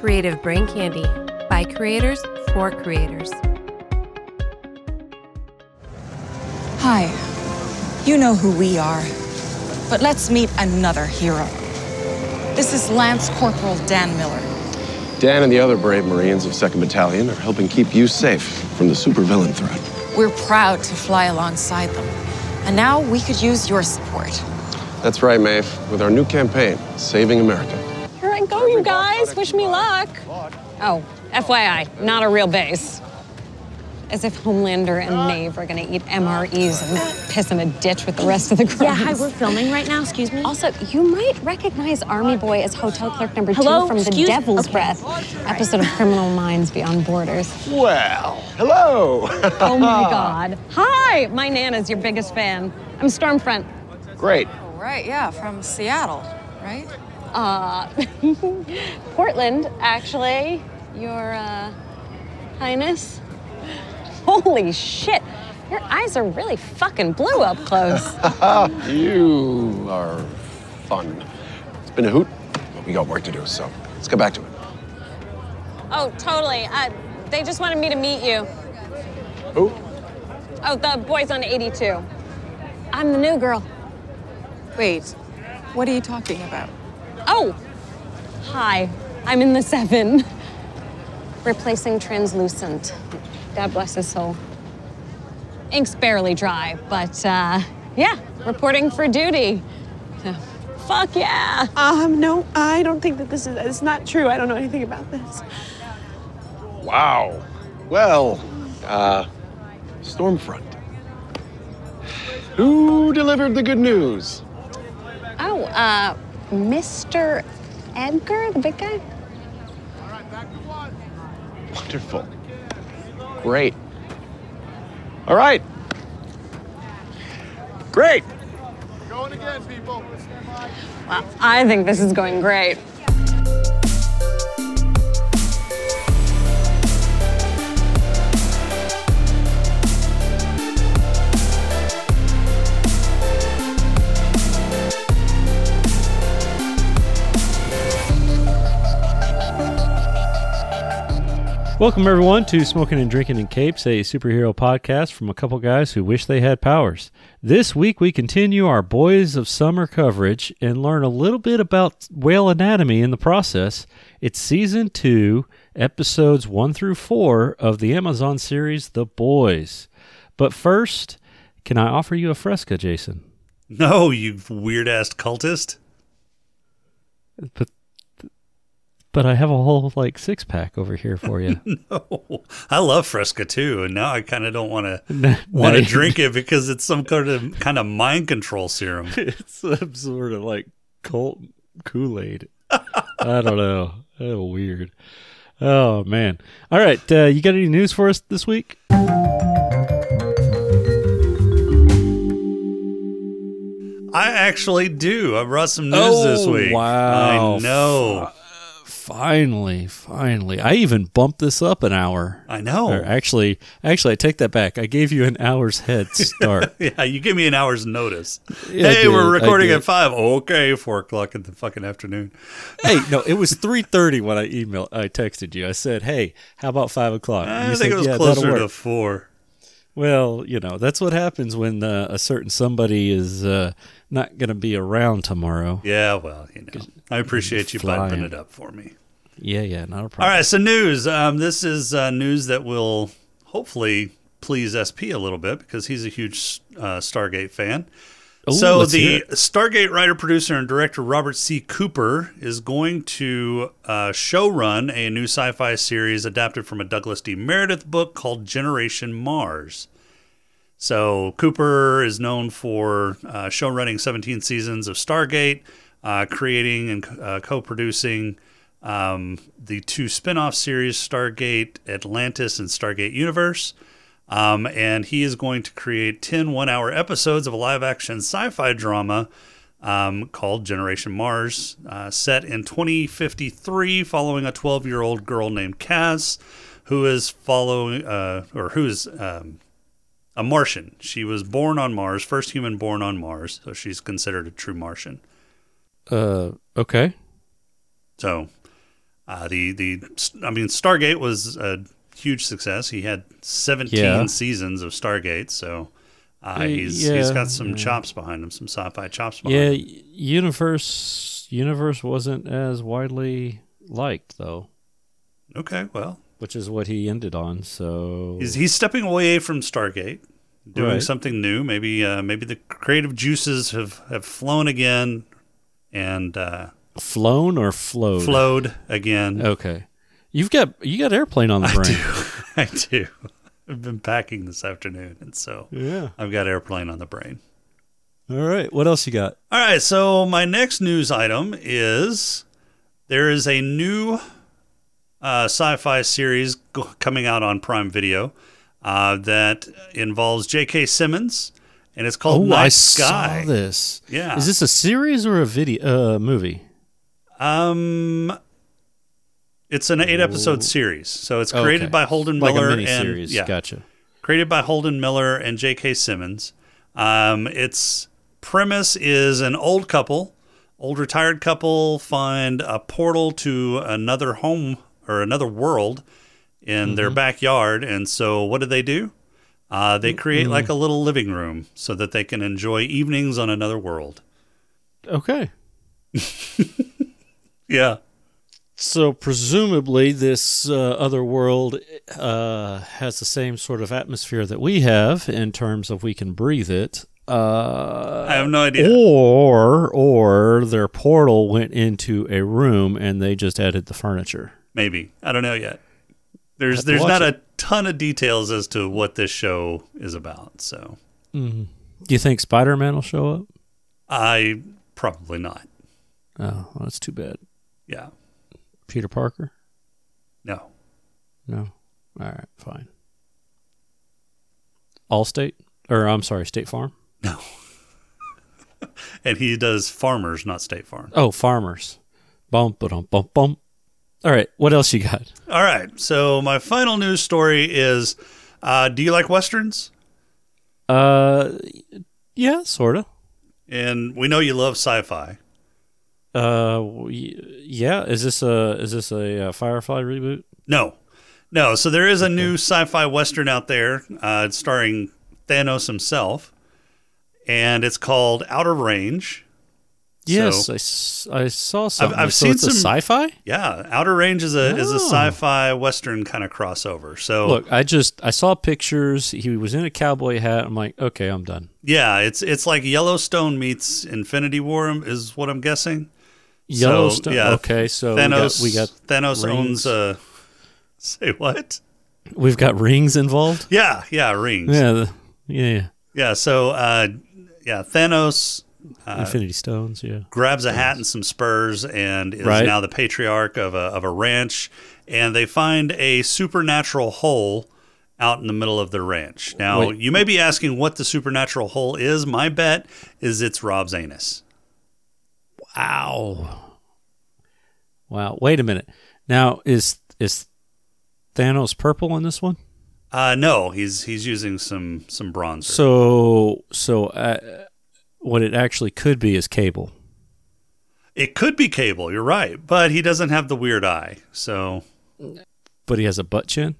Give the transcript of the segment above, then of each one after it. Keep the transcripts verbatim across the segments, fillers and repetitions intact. Creative Brain Candy, by creators for creators. Hi, you know who we are, but let's meet another hero. This is Lance Corporal Dan Miller. Dan and the other brave Marines of second Battalion are helping keep you safe from the supervillain threat. We're proud to fly alongside them, and now we could use your support. That's right, Maeve, with our new campaign, Saving America. Here I go, you guys. Wish me luck. Oh, F Y I, not a real base. As if Homelander and Maeve are gonna eat M R Es and piss in a ditch with the rest of the crew. Yeah, hi, we're filming right now, excuse me. Also, you might recognize Army Boy as hotel clerk number hello? two from excuse The Devil's okay. Breath, right. Episode of Criminal Minds Beyond Borders. Well, hello. Oh my God. Hi, my Nana's your biggest fan. I'm Stormfront. Great. Oh, right, yeah, from Seattle, right? Uh, Portland, actually, your, uh, Highness. Holy shit, your eyes are really fucking blue up close. You are fun. It's been a hoot, but we got work to do, so let's get back to it. Oh, totally. Uh, they just wanted me to meet you. Who? Oh, the boys on eighty-two. I'm the new girl. Wait, what are you talking about? Oh, hi, I'm in the seven. Replacing translucent. God bless his soul. Ink's barely dry, but uh, yeah, reporting for duty. So, fuck yeah. Um, no, I don't think that this is, it's not true. I don't know anything about this. Wow. Well, uh, Stormfront. Who delivered the good news? Oh, uh, Mister Edgar, the big guy? All right, back to one. Wonderful. Great. All right. Great. Going again, people. Well, I think this is going great. Welcome, everyone, to Smoking and Drinking in Capes, a superhero podcast from a couple guys who wish they had powers. This week, we continue our Boys of Summer coverage and learn a little bit about whale anatomy in the process. It's Season two, Episodes one through four of the Amazon series, The Boys. But first, can I offer you a Fresca, Jason? No, you weird-ass cultist. But... But I have a whole, like, six-pack over here for you. No. I love Fresca, too, and now I kind of don't want to want to drink it because it's some kind of kind of mind control serum. It's some sort of, like, cult Kool-Aid. I don't know. Oh, weird. Oh, man. All right. Uh, you got any news for us this week? I actually do. I brought some news oh, this week. Wow. I know. Fuck. Finally, finally. I even bumped this up an hour. I know. Or actually, actually, I take that back. I gave you an hour's head start. Yeah, you gave me an hour's notice. Yeah, hey, we're recording at five. Okay, four o'clock in the fucking afternoon. Hey, no, it was three thirty when I emailed, I texted you. I said, hey, how about five o'clock? I think said, it was yeah, closer to four. Well, you know, that's what happens when uh, a certain somebody is uh, not going to be around tomorrow. Yeah, well, you know, I appreciate you piping it up for me. Yeah, yeah, not a problem. All right, so news. Um, this is uh, news that will hopefully please S P a little bit because he's a huge uh, Stargate fan. Ooh, so the Stargate writer, producer, and director Robert C. Cooper is going to uh, showrun a new sci-fi series adapted from a Douglas D. Meredith book called Generation Mars. So Cooper is known for uh, showrunning seventeen seasons of Stargate, uh, creating and uh, co-producing um, the two spin-off series Stargate Atlantis and Stargate Universe. Um, and he is going to create ten one-hour episodes of a live-action sci-fi drama um, called Generation Mars, uh, set in twenty fifty-three, following a twelve-year-old girl named Cass, who is following, uh, or who's um, a Martian. She was born on Mars, first human born on Mars, so she's considered a true Martian. Uh, okay. So. Uh, the the I mean, Stargate was a huge success. He had seventeen yeah. seasons of Stargate, so uh, he's yeah. he's got some chops behind him, some sci-fi chops behind yeah, him. Yeah, Universe Universe wasn't as widely liked though. Okay, well, which is what he ended on. So he's, he's stepping away from Stargate, doing right. something new. Maybe uh, maybe the creative juices have, have flown again, and uh, flown or flowed flowed again. Okay, you've got you got airplane on the brain. I do. I do. I've been packing this afternoon, and so yeah. I've got airplane on the brain. All right, what else you got? All right, so my next news item is there is a new uh, sci-fi series g- coming out on Prime Video. Uh, that involves J K. Simmons, and it's called oh, Night I Sky. Saw this. Yeah. Is this a series or a video uh, movie? Um, it's an eight-episode series. So it's created okay. by Holden like Miller. Like a miniseries. Yeah, gotcha. Created by Holden Miller and J K. Simmons. Um, its premise is an old couple, old retired couple, find a portal to another home or another world in mm-hmm. their backyard, and so what do they do? Uh, they create mm-hmm. like a little living room so that they can enjoy evenings on another world. Okay. Yeah. So presumably this uh, other world uh, has the same sort of atmosphere that we have in terms of we can breathe it. Uh, I have no idea. Or, or their portal went into a room and they just added the furniture. Maybe. I don't know yet. There's there's not it. a ton of details as to what this show is about. So, mm. do you think Spider-Man will show up? I probably not. Oh, well, that's too bad. Yeah, Peter Parker. No, no. All right, fine. Allstate, or I'm sorry, State Farm. No. And he does Farmers, not State Farm. Oh, Farmers. Bum ba-dum bum bum. All right, what else you got? All right, so my final news story is, uh, do you like Westerns? Uh, yeah, sort of. And we know you love sci-fi. Uh, yeah, is this a, is this a uh, Firefly reboot? No, no, so there is a okay. new sci-fi Western out there. Uh, it's starring Thanos himself, and it's called Outer Range. Yes, so, I, I saw something. I've, I've so seen it's some a sci-fi. Yeah, Outer Range is a oh. is a sci-fi Western kind of crossover. So look, I just I saw pictures. He was in a cowboy hat. I'm like, okay, I'm done. Yeah, it's it's like Yellowstone meets Infinity War is what I'm guessing. Yellowstone. So, yeah, okay, so Thanos we got, we got Thanos rings. owns. Uh, say what? We've got rings involved. Yeah, yeah, rings. Yeah, the, yeah, yeah. Yeah. So, uh, yeah, Thanos. Uh, Infinity Stones, yeah. Grabs a hat and some spurs and is right. now the patriarch of a of a ranch. And they find a supernatural hole out in the middle of the ranch. Now, Wait. you may be asking what the supernatural hole is. My bet is it's Rob's anus. Wow. Wow. Wait a minute. Now, is is Thanos purple in this one? Uh, no, he's he's using some some bronzer. So so. Uh, What it actually could be is Cable. It could be Cable, you're right, but he doesn't have the weird eye, so... But he has a butt chin?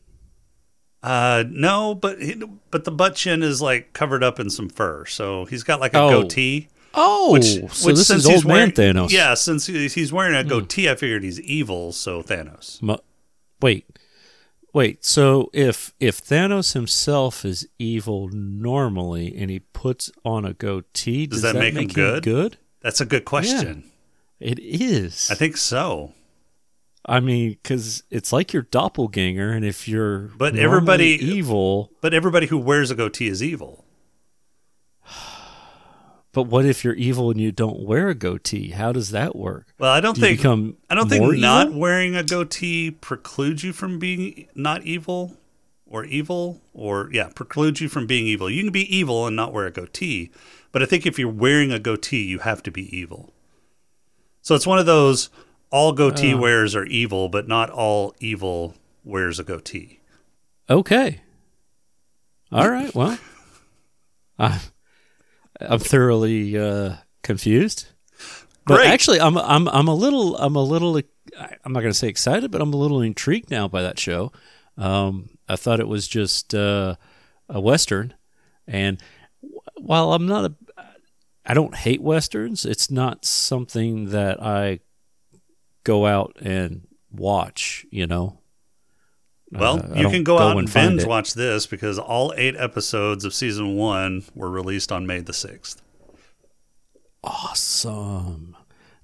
Uh, no, but he, but the butt chin is, like, covered up in some fur, so he's got, like, a oh. goatee. Oh, which, so which, this is old man wearing, Thanos. Yeah, since he's wearing a goatee, mm. I figured he's evil, so Thanos. Ma- wait, wait, so if if Thanos himself is evil normally, and he puts on a goatee. Does, does that, that make, make him, good? him good? That's a good question. Yeah, it is. I think so. I mean, because it's like your doppelganger, and if you're but everybody evil, but everybody who wears a goatee is evil. But what if you're evil and you don't wear a goatee? How does that work? Well, I don't Do think I don't think not evil? wearing a goatee precludes you from being not evil. Or evil, or, yeah, precludes you from being evil. You can be evil and not wear a goatee, but I think if you're wearing a goatee, you have to be evil. So it's one of those all goatee uh, wearers are evil, but not all evil wears a goatee. Okay. All right, well, I'm, I'm thoroughly uh, confused. But Great. actually, I'm I'm I'm a little I'm a little I'm not going to say excited, but I'm a little intrigued now by that show. Um, I thought it was just uh, a Western. And while I'm not a, I don't hate Westerns, it's not something that I go out and watch, you know. Well, uh, you can go, go out and binge watch this because all eight episodes of season one were released on May the sixth. Awesome.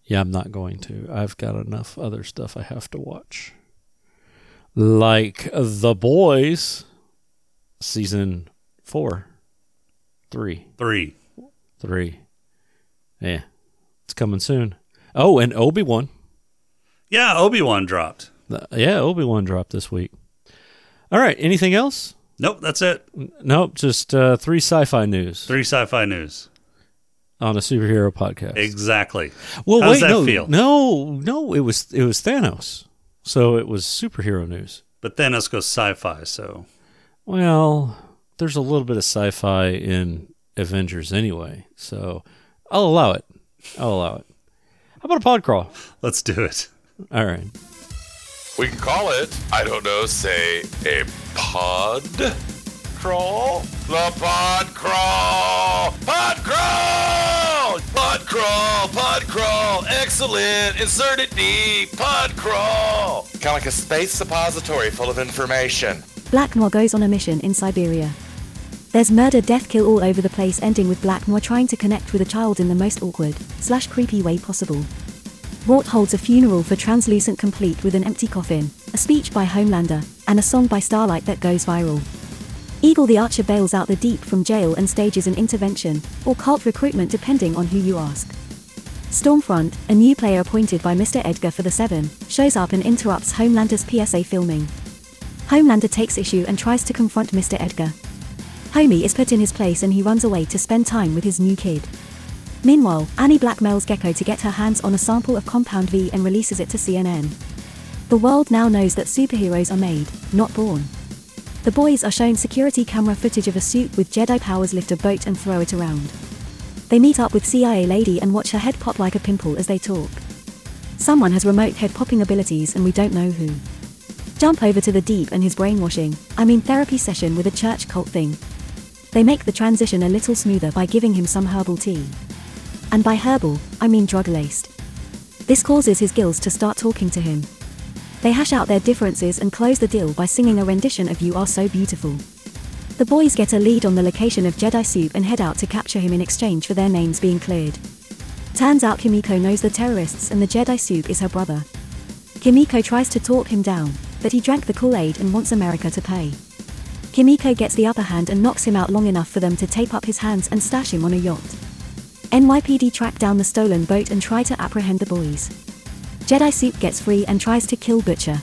Yeah, I'm not going to. I've got enough other stuff I have to watch. Like The Boys, season four. Three. Three. Three. Yeah. It's coming soon. Oh, and Obi-Wan. Yeah, Obi-Wan dropped. The, yeah, Obi-Wan dropped this week. All right, anything else? Nope, that's it. Nope, just uh, three sci-fi news. Three sci-fi news. On a superhero podcast. Exactly. Well, How wait, does that no, feel? No, no, it was it was Thanos. So it was superhero news. But Thanos goes sci-fi, so. Well, there's a little bit of sci-fi in Avengers anyway, so I'll allow it. I'll allow it. How about a pod crawl? Let's do it. All right. We can call it, I don't know, say a pod crawl? The pod crawl! Pod crawl! Pod crawl! Pod crawl! Excellent! Insert it deep! Pod crawl! Kind of like a space suppository full of information. Black Noir goes on a mission in Siberia. There's murder, death, kill all over the place, ending with Black Noir trying to connect with a child in the most awkward, slash creepy way possible. Mort holds a funeral for Translucent complete with an empty coffin, a speech by Homelander, and a song by Starlight that goes viral. Eagle the Archer bails out the Deep from jail and stages an intervention, or cult recruitment depending on who you ask. Stormfront, a new player appointed by Mister Edgar for the Seven, shows up and interrupts Homelander's P S A filming. Homelander takes issue and tries to confront Mister Edgar. Homie is put in his place and he runs away to spend time with his new kid. Meanwhile, Annie blackmails Gecko to get her hands on a sample of Compound V and releases it to C N N. The world now knows that superheroes are made, not born. The Boys are shown security camera footage of a suit with Jedi powers lift a boat and throw it around. They meet up with C I A lady and watch her head pop like a pimple as they talk. Someone has remote head popping abilities and we don't know who. Jump over to the Deep and his brainwashing, I mean therapy session with a church cult thing. They make the transition a little smoother by giving him some herbal tea. And by herbal, I mean drug-laced. This causes his gills to start talking to him. They hash out their differences and close the deal by singing a rendition of You Are So Beautiful. The Boys get a lead on the location of Jedi Soup and head out to capture him in exchange for their names being cleared. Turns out Kimiko knows the terrorists and the Jedi Soup is her brother. Kimiko tries to talk him down, but he drank the Kool-Aid and wants America to pay. Kimiko gets the upper hand and knocks him out long enough for them to tape up his hands and stash him on a yacht. N Y P D track down the stolen boat and try to apprehend the Boys. Jedi Soup gets free and tries to kill Butcher.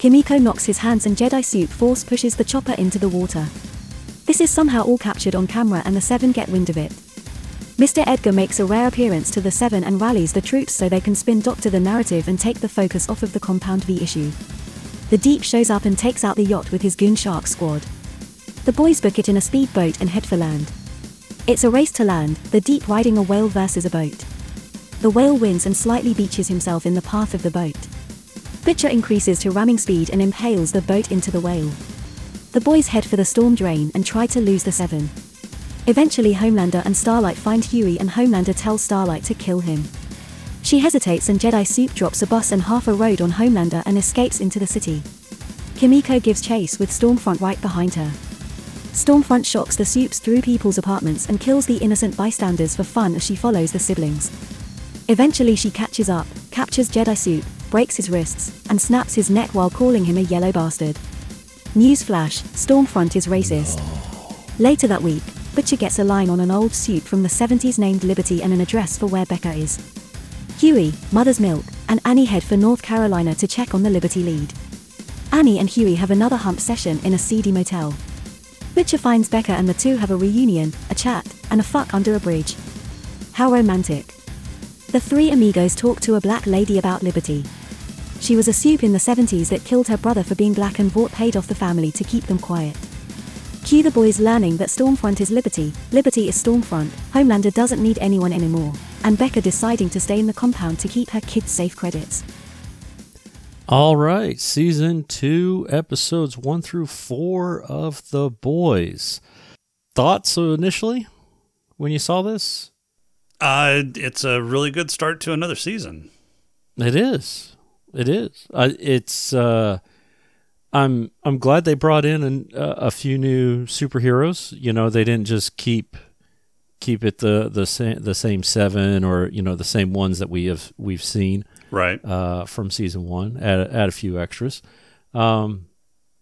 Kimiko knocks his hands and Jedi Soup force pushes the chopper into the water. This is somehow all captured on camera and the Seven get wind of it. Mister Edgar makes a rare appearance to the Seven and rallies the troops so they can spin doctor the narrative and take the focus off of the Compound V issue. The Deep shows up and takes out the yacht with his goon shark squad. The Boys book it in a speedboat and head for land. It's a race to land, the Deep riding a whale versus a boat. The whale wins and slightly beaches himself in the path of the boat. Butcher increases to ramming speed and impales the boat into the whale. The Boys head for the storm drain and try to lose the Seven. Eventually Homelander and Starlight find Huey and Homelander tells Starlight to kill him. She hesitates and Jedi Soup drops a bus and half a road on Homelander and escapes into the city. Kimiko gives chase with Stormfront right behind her. Stormfront shocks the Soups through people's apartments and kills the innocent bystanders for fun as she follows the siblings. Eventually she catches up, captures Jedi Soup, breaks his wrists, and snaps his neck while calling him a yellow bastard. Newsflash, Stormfront is racist. Later that week, Butcher gets a line on an old suit from the seventies named Liberty and an address for where Becca is. Huey, Mother's Milk, and Annie head for North Carolina to check on the Liberty lead. Annie and Huey have another hump session in a seedy motel. Butcher finds Becca and the two have a reunion, a chat, and a fuck under a bridge. How romantic. The three amigos talk to a black lady about Liberty. She was a soup in the seventies that killed her brother for being black and Vought paid off the family to keep them quiet. Cue the Boys learning that Stormfront is Liberty, Liberty is Stormfront, Homelander doesn't need anyone anymore, and Becca deciding to stay in the compound to keep her kids safe credits. All right, season two, episodes one through four of The Boys. Thoughts initially when you saw this? Uh, it's a really good start to another season. It is. It is. Uh, it's. Uh, I'm. I'm glad they brought in an, uh, a few new superheroes. You know, they didn't just keep keep it the the same the same seven or you know the same ones that we have we've seen. Right. Uh, from season one, add, add a few extras. Um,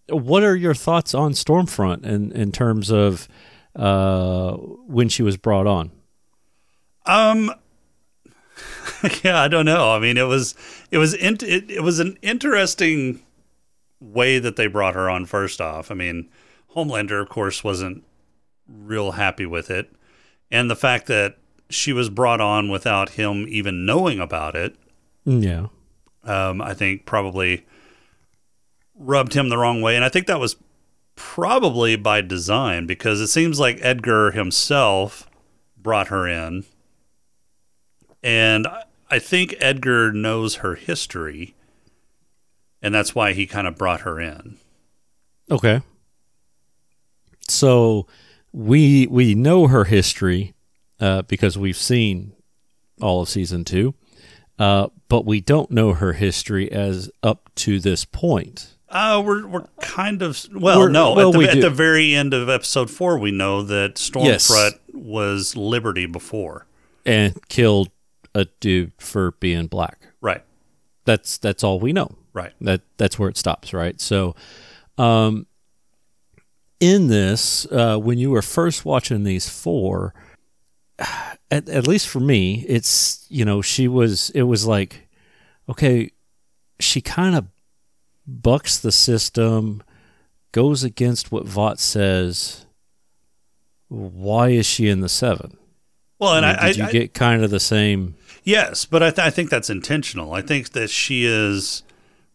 what are your thoughts on Stormfront in, in terms of uh, when she was brought on? Um, yeah, I don't know. I mean, it was it was in, it, it was an interesting way that they brought her on. First off, I mean, Homelander, of course, wasn't real happy with it, and the fact that she was brought on without him even knowing about it. Yeah. Um, I think probably rubbed him the wrong way. And I think that was probably by design because it seems like Edgar himself brought her in. And I think Edgar knows her history. And that's why he kind of brought her in. Okay. So we we know her history uh, because we've seen all of season two. Uh, but we don't know her history as up to this point. Uh, we're we're kind of well, we're, no. Well, at, the, we at the very end of episode four, we know that Stormfront yes. was Liberty before and killed a dude for being black. Right. That's that's all we know. Right. That that's where it stops. Right. So, um, in this, uh, when you were first watching these four. At, at least for me, it's, you know, she was, it was like, okay, she kind of bucks the system, goes against what Vought says. Why is she in the seven? Well, and I, mean, I did you I, get kind of the same. Yes, but I, th- I think that's intentional. I think that she is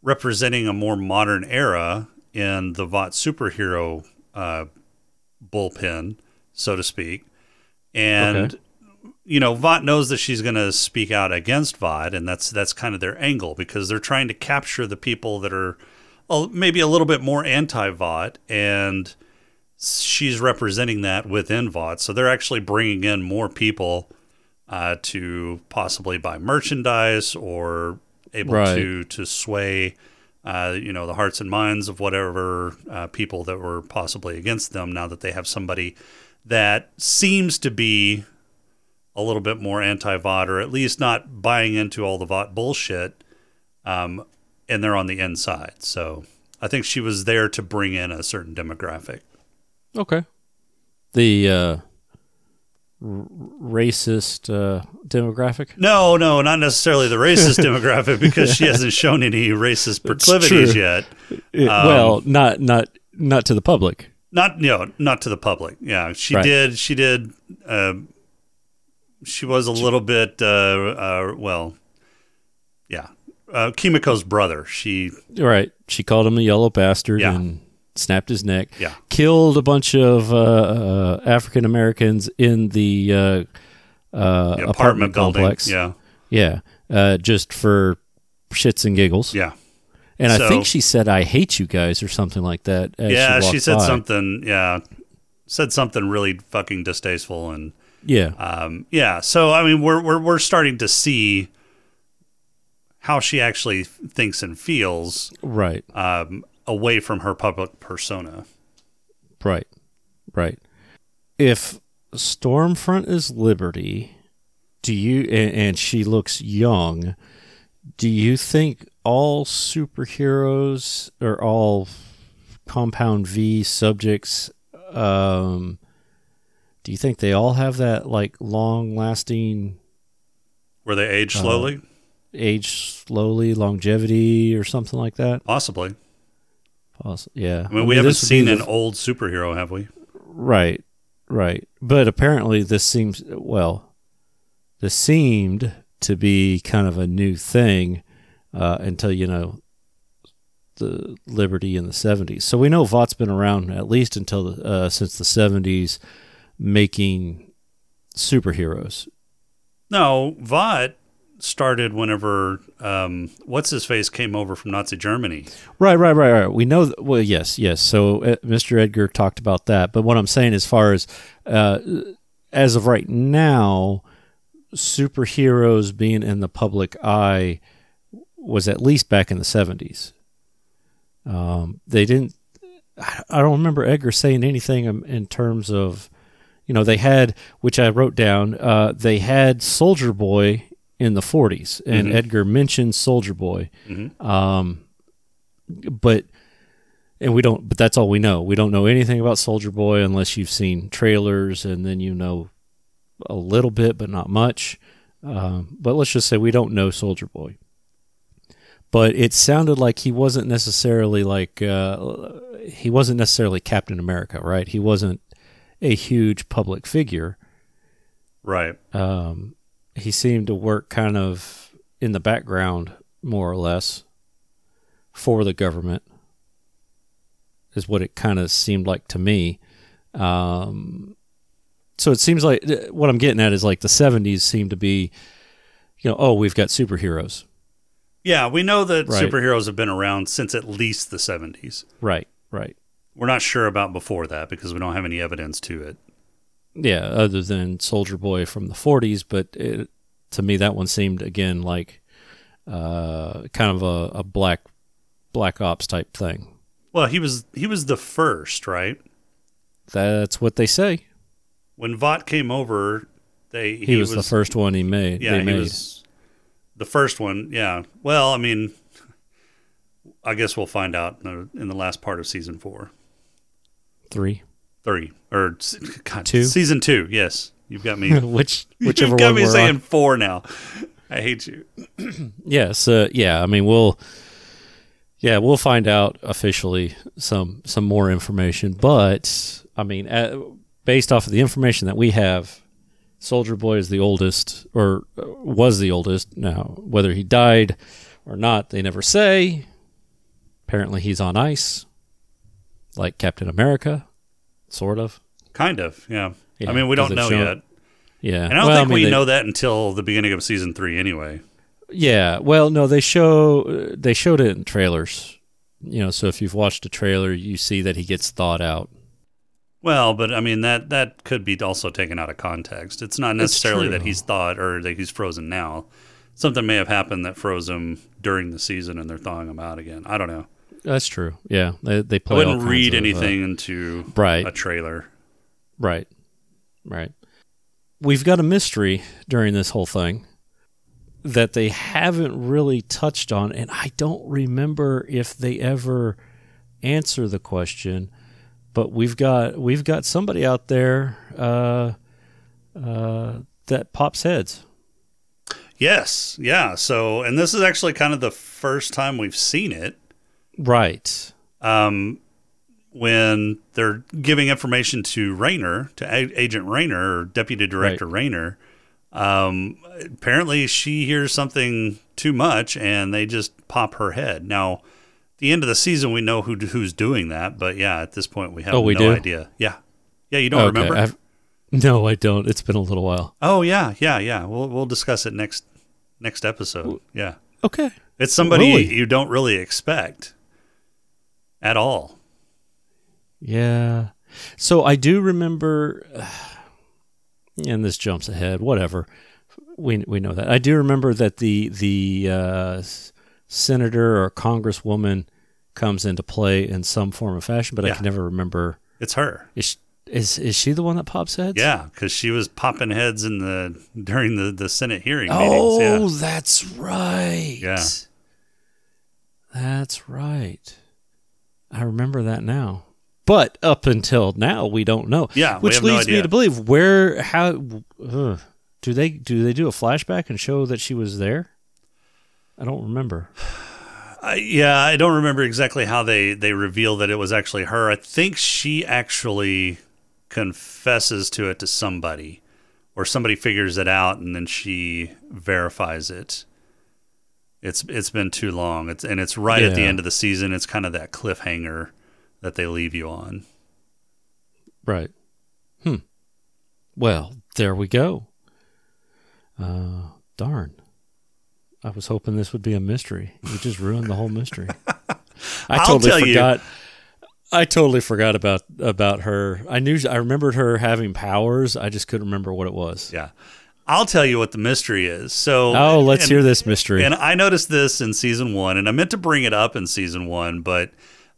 representing a more modern era in the Vought superhero uh, bullpen, so to speak. And, okay. you know, Vought knows that she's going to speak out against Vought, and that's that's kind of their angle because they're trying to capture the people that are maybe a little bit more anti-Vought, and she's representing that within Vought. So they're actually bringing in more people uh, to possibly buy merchandise or able right. to, to sway, uh, you know, the hearts and minds of whatever uh, people that were possibly against them now that they have somebody that seems to be a little bit more anti-Vought, or at least not buying into all the Vought bullshit, um, and they're on the inside. So I think she was there to bring in a certain demographic. Okay. The uh, r- racist uh, demographic? No, no, not necessarily the racist demographic, because she hasn't shown any racist proclivities yet. It, um, well, not not not to the public. Not, you know, not to the public. Yeah, she right. did. She did. Uh, she was a little bit. Uh, uh, well, yeah. Uh, Kimiko's brother. She right. She called him a yellow bastard yeah. and snapped his neck. Yeah. Killed a bunch of uh, uh, African Americans in the, uh, uh, the apartment, apartment complex. Building. Yeah. Yeah. Uh, just for shits and giggles. Yeah. And so, I think she said, "I hate you guys," or something like that. As yeah, she, she said by. something. Yeah, said something really fucking distasteful, and yeah, um, yeah. So I mean, we're we're we're starting to see how she actually thinks and feels, right? Um, away from her public persona, right, right. If Stormfront is Liberty, do you? And, and she looks young. Do you think all superheroes or all Compound V subjects, um, do you think they all have that like long-lasting... Where they age slowly? Uh, age slowly, longevity or something like that? Possibly. Poss- yeah. I mean, I we mean, haven't seen an f- old superhero, have we? Right, right. But apparently this seems... Well, this seemed to be kind of a new thing uh, until, you know, the Liberty in the seventies. So we know Vought's been around at least until the, uh, since the seventies making superheroes. No, Vought started whenever um, what's his face came over from Nazi Germany. Right, right, right, right. We know. That, well, yes, yes. So uh, Mister Edgar talked about that. But what I'm saying, as far as uh, as of right now, superheroes being in the public eye was at least back in the seventies. Um, they didn't. I don't remember Edgar saying anything in terms of, you know, they had, which I wrote down, uh, they had Soldier Boy in the forties, and mm-hmm. Edgar mentioned Soldier Boy. Mm-hmm. Um, but, and we don't, but that's all we know. We don't know anything about Soldier Boy unless you've seen trailers, and then you know a little bit, but not much. Um, but let's just say we don't know Soldier Boy. But it sounded like he wasn't necessarily like, uh, he wasn't necessarily Captain America, right? He wasn't a huge public figure. Right. Um, he seemed to work kind of in the background, more or less, for the government, is what it kind of seemed like to me. Um, so it seems like, what I'm getting at is like the seventies seem to be, you know, oh, we've got superheroes. Yeah, we know that right. Superheroes have been around since at least the seventies. Right, right. We're not sure about before that because we don't have any evidence to it. Yeah, other than Soldier Boy from the forties, but it, to me that one seemed, again, like uh, kind of a, a black black ops type thing. Well, he was he was the first, right? That's what they say. When Vought came over, they he, he was, was the first one he made. Yeah, they he made. was... The first one, yeah. Well, I mean, I guess we'll find out in the, in the last part of season four. Three. Three. Or, God, two. Season two, yes. You've got me. Which, whichever one we're on. You've got me saying on. Four now. I hate you. Yes, uh, yeah, I mean, we'll, yeah, we'll find out officially some, some more information. But, I mean, uh, based off of the information that we have, Soldier Boy is the oldest, or was the oldest. Now, whether he died or not, they never say. Apparently, he's on ice, like Captain America, sort of. Kind of, yeah. yeah I mean, we don't know shown, yet. Yeah, and I don't well, think I mean, we they, know that until the beginning of season three, anyway. Yeah. Well, no, they show they showed it in trailers. You know, so if you've watched a trailer, you see that he gets thawed out. Well, but I mean, that, that could be also taken out of context. It's not necessarily it's that he's thawed or that he's frozen now. Something may have happened that froze him during the season and they're thawing him out again. I don't know. That's true. Yeah. They, they play I wouldn't read anything of, uh, into right. a trailer. Right. Right. We've got a mystery during this whole thing that they haven't really touched on, and I don't remember if they ever answer the question. But we've got we've got somebody out there uh, uh, that pops heads. Yes, yeah. So, and this is actually kind of the first time we've seen it, right? Um, when they're giving information to Raynor, to A- Agent Raynor, or Deputy Director right. Raynor, um, apparently she hears something too much, and they just pop her head now. The end of the season, we know who who's doing that, but yeah, at this point, we have oh, we no do? idea. Yeah, yeah, you don't okay. remember? I've, no, I don't. It's been a little while. Oh yeah, yeah, yeah. We'll we'll discuss it next next episode. Yeah. Okay. It's somebody really? you don't really expect at all. Yeah. So I do remember, and this jumps ahead. Whatever. We we know that. I do remember that the the. Uh, senator or congresswoman comes into play in some form or fashion, but yeah. I can never remember. It's her. Is she, is, is she the one that pops heads? Yeah, because she was popping heads in the during the, the Senate hearing oh, meetings. Oh, yeah. That's right. Yeah. That's right. I remember that now. But up until now, we don't know. Yeah, which leads no me to believe where, how, uh, do they do they do a flashback and show that she was there? I don't remember. Uh, yeah, I don't remember exactly how they, they reveal that it was actually her. I think she actually confesses to it to somebody, or somebody figures it out, and then she verifies it. It's It's been too long, It's and it's right yeah. at the end of the season. It's kind of that cliffhanger that they leave you on. Right. Hmm. Well, there we go. Uh, darn. I was hoping this would be a mystery. You just ruined the whole mystery. I totally I'll tell forgot. You. I totally forgot about about her. I knew I remembered her having powers. I just couldn't remember what it was. Yeah. I'll tell you what the mystery is. So, oh, let's and, hear this mystery. And I noticed this in season one, and I meant to bring it up in season one, but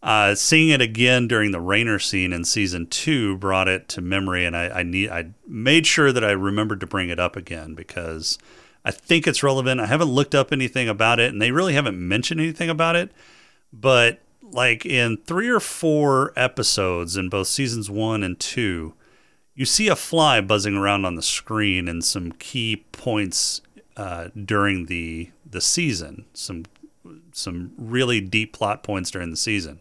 uh, seeing it again during the Rainer scene in season two brought it to memory, and I, I need I made sure that I remembered to bring it up again because I think it's relevant. I haven't looked up anything about it, and they really haven't mentioned anything about it. But like in three or four episodes in both seasons one and two, you see a fly buzzing around on the screen in some key points uh, during the the season, some some really deep plot points during the season.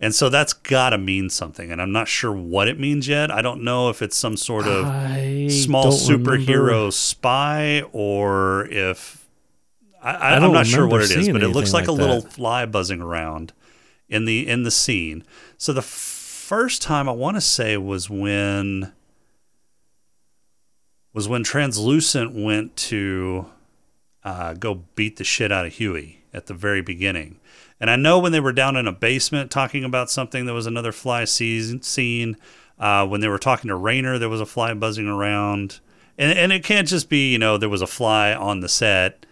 And so that's got to mean something, and I'm not sure what it means yet. I don't know if it's some sort of I small superhero remember. spy or if... I, I, I I'm not sure what it is, but it looks like, like a little that. fly buzzing around in the in the scene. So the first time I want to say was when was when Translucent went to uh, go beat the shit out of Huey at the very beginning. And I know when they were down in a basement talking about something, there was another fly season, scene. Uh, when they were talking to Rainer, there was a fly buzzing around. And, and it can't just be, you know, there was a fly on the set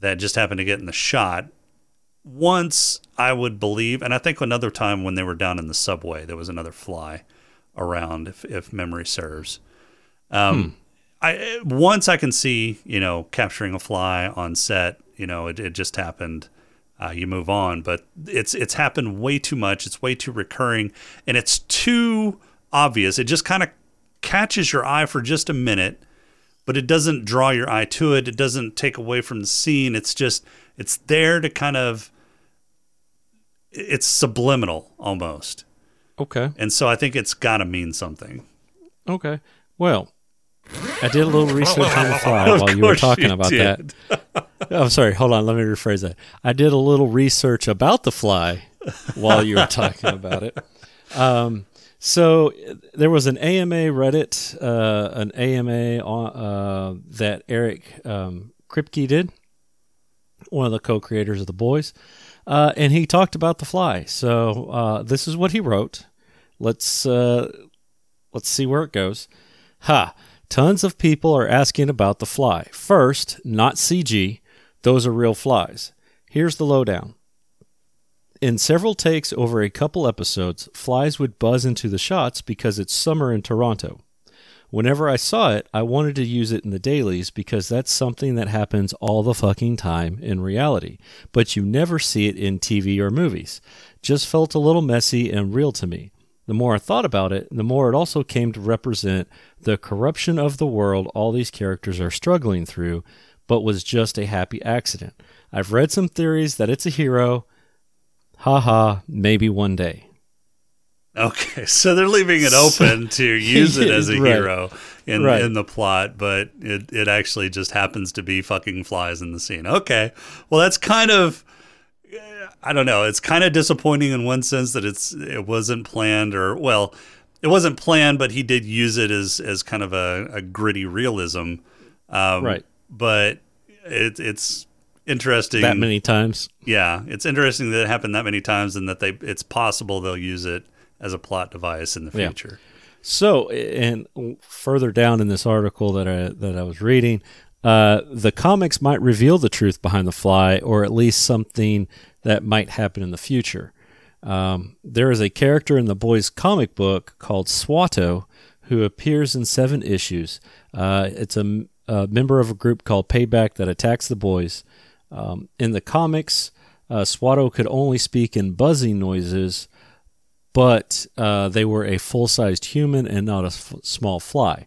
that just happened to get in the shot. Once I would believe, and I think another time when they were down in the subway, there was another fly around, if if memory serves. Um, hmm. I once I can see, you know, capturing a fly on set, you know, it, it just happened. Uh, you move on, but it's it's happened way too much. It's way too recurring, and it's too obvious. It just kind of catches your eye for just a minute, but it doesn't draw your eye to it. It doesn't take away from the scene. It's just it's there to kind of. It's subliminal almost. Okay. And so I think it's got to mean something. Okay. Well, I did a little research on the fly while you were talking about that. I'm sorry. Hold on. Let me rephrase that. I did a little research about the fly while you were talking about it. Um, so there was an A M A Reddit, uh, an A M A on, uh, that Eric um, Kripke did, one of the co-creators of The Boys. Uh, and he talked about the fly. So uh, this is what he wrote. Let's uh, let's see where it goes. Ha! Tons of people are asking about the fly. First, not C G. Those are real flies. Here's the lowdown. In several takes over a couple episodes, flies would buzz into the shots because it's summer in Toronto. Whenever I saw it, I wanted to use it in the dailies because that's something that happens all the fucking time in reality, but you never see it in T V or movies. Just felt a little messy and real to me. The more I thought about it, the more it also came to represent the corruption of the world all these characters are struggling through, but was just a happy accident. I've read some theories that it's a hero. Ha ha, maybe one day. Okay, so they're leaving it open to use it as a right. hero in right. in the plot, but it, it actually just happens to be fucking flies in the scene. Okay, well that's kind of, I don't know, it's kind of disappointing in one sense that it's it wasn't planned or, well, it wasn't planned, but he did use it as, as kind of a, a gritty realism. Um, right. But it, it's... interesting that many times. Yeah, it's interesting that it happened that many times and that they it's possible they'll use it as a plot device in the future. Yeah. So, and further down in this article that I that I was reading, uh, the comics might reveal the truth behind the fly, or at least something that might happen in the future. Um, there is a character in The Boys comic book called Swato who appears in seven issues. Uh, it's a, a member of a group called Payback that attacks the Boys. Um, in the comics, uh, Swato could only speak in buzzing noises, but uh, they were a full-sized human and not a f- small fly.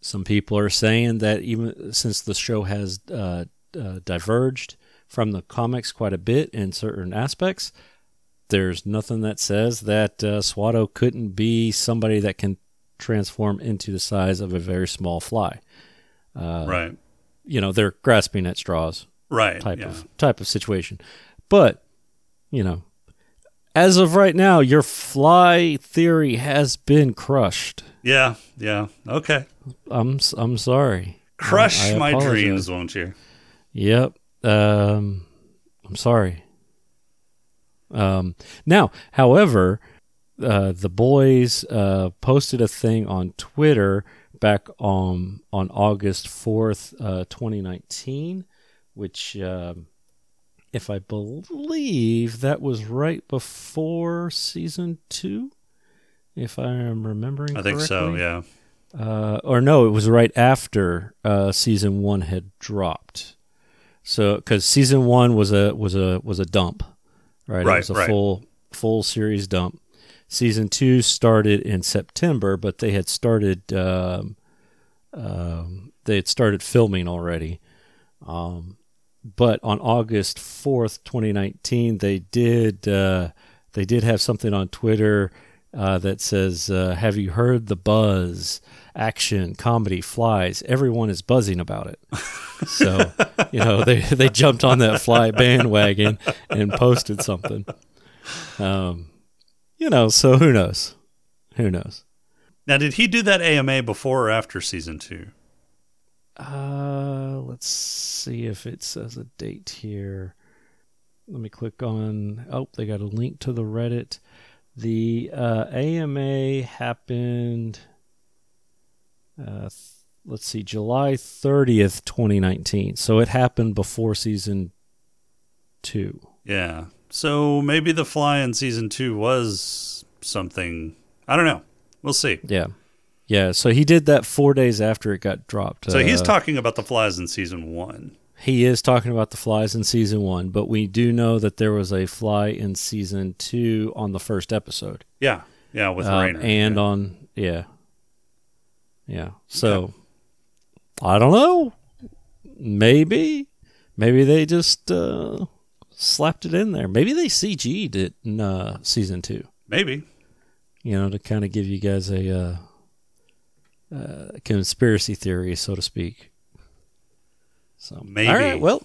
Some people are saying that even since the show has uh, uh, diverged from the comics quite a bit in certain aspects, there's nothing that says that uh, Swato couldn't be somebody that can transform into the size of a very small fly. Uh, right. You know, they're grasping at straws. Right, type yeah. of type of situation, but you know, as of right now, your fly theory has been crushed. Yeah, yeah, okay. I'm I'm sorry. Crush I, I my apologize. dreams, won't you? Yep, Um, I'm sorry. Um, now, however, uh, The Boys uh, posted a thing on Twitter back on on August fourth, uh, twenty nineteen, which, uh, if I believe, that was right before season two, if I am remembering I correctly. I think so, yeah. Uh, or no, it was right after uh, season one had dropped. So, because season one was a was a was a dump, right? Right, it was a right. full full series dump. Season two started in September, but they had started um, um, they had started filming already. Um, but on August fourth, twenty nineteen, they did uh, they did have something on Twitter. Uh, that says, uh, have you heard the buzz? Action, comedy, flies. Everyone is buzzing about it. So, you know, they, they jumped on that fly bandwagon and posted something. Um, you know, so who knows? Who knows? Now, did he do that A M A before or after season two? Uh, let's see if it says a date here. Let me click on, oh, they got a link to the Reddit. The uh, A M A happened, uh, th- let's see, July thirtieth, twenty nineteen. So it happened before season two. Yeah. So maybe the fly in season two was something. I don't know. We'll see. Yeah. Yeah. So he did that four days after it got dropped. So uh, he's talking about the flies in season one. He is talking about the flies in season one, but we do know that there was a fly in season two on the first episode. Yeah, yeah, with um, Rainer. And yeah. on, yeah. Yeah, so, okay. I don't know. Maybe. Maybe they just uh, slapped it in there. Maybe they C G'd it in uh, season two. Maybe. You know, to kind of give you guys a uh, uh, conspiracy theory, so to speak. So maybe. All right, well,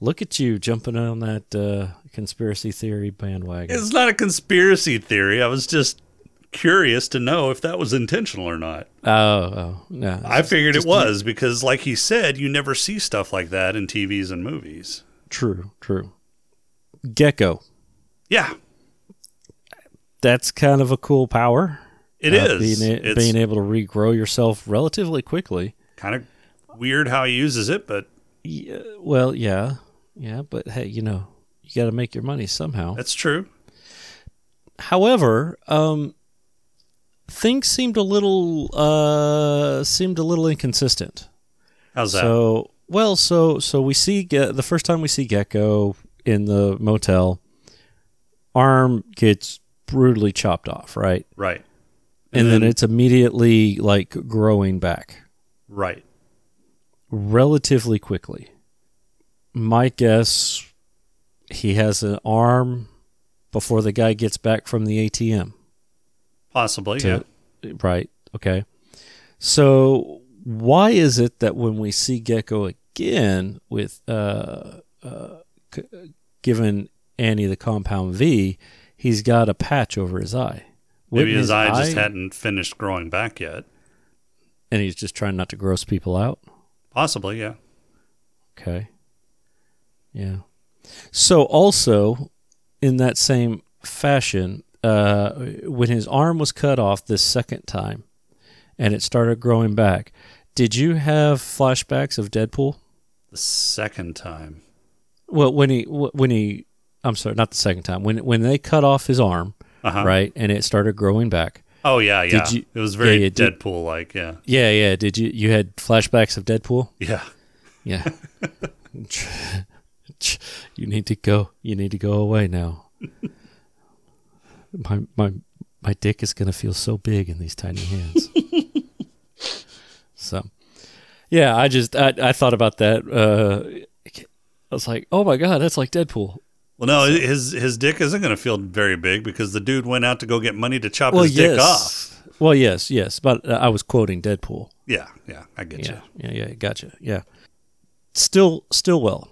look at you jumping on that uh, conspiracy theory bandwagon. It's not a conspiracy theory. I was just curious to know if that was intentional or not. Oh, oh no. I just, figured just, it was just, because, like he said, you never see stuff like that in T Vs and movies. True, true. Gecko. Yeah. That's kind of a cool power. It uh, is. Being, a- being able to regrow yourself relatively quickly. Kind of. Weird how he uses it, but yeah, well, yeah, yeah, but hey, you know, you got to make your money somehow. That's true. However, um, things seemed a little uh, seemed a little inconsistent. How's that? So, well, so so we see Ge- the first time we see Gecko in the motel, arm gets brutally chopped off, right? Right, and, and then, then it's immediately like growing back, right. Relatively quickly. My guess, he has an arm before the guy gets back from the A T M. Possibly, to, yeah. Right, okay. So why is it that when we see Gecko again with uh, uh, c- given Annie the Compound V, he's got a patch over his eye? Wouldn't Maybe his, his eye, eye just hadn't finished growing back yet. And he's just trying not to gross people out? Possibly, yeah. Okay. Yeah. So also, in that same fashion, uh, when his arm was cut off this second time and it started growing back, did you have flashbacks of Deadpool? The second time? Well, when he... when he, I'm sorry, not the second time. When when they cut off his arm, uh-huh. right, and it started growing back. Oh yeah, yeah. You, it was very yeah, yeah, Deadpool like, yeah. Yeah, yeah. Did you you had flashbacks of Deadpool? Yeah. Yeah. You need to go. You need to go away now. My my my dick is gonna feel so big in these tiny hands. So yeah, I just I, I thought about that. Uh, I was like, oh my God, that's like Deadpool. Well, no, his his dick isn't going to feel very big because the dude went out to go get money to chop well, his yes. dick off. Well, yes, yes, but uh, I was quoting Deadpool. Yeah, yeah, I get yeah, you. Yeah, yeah, gotcha, yeah. Still, still well.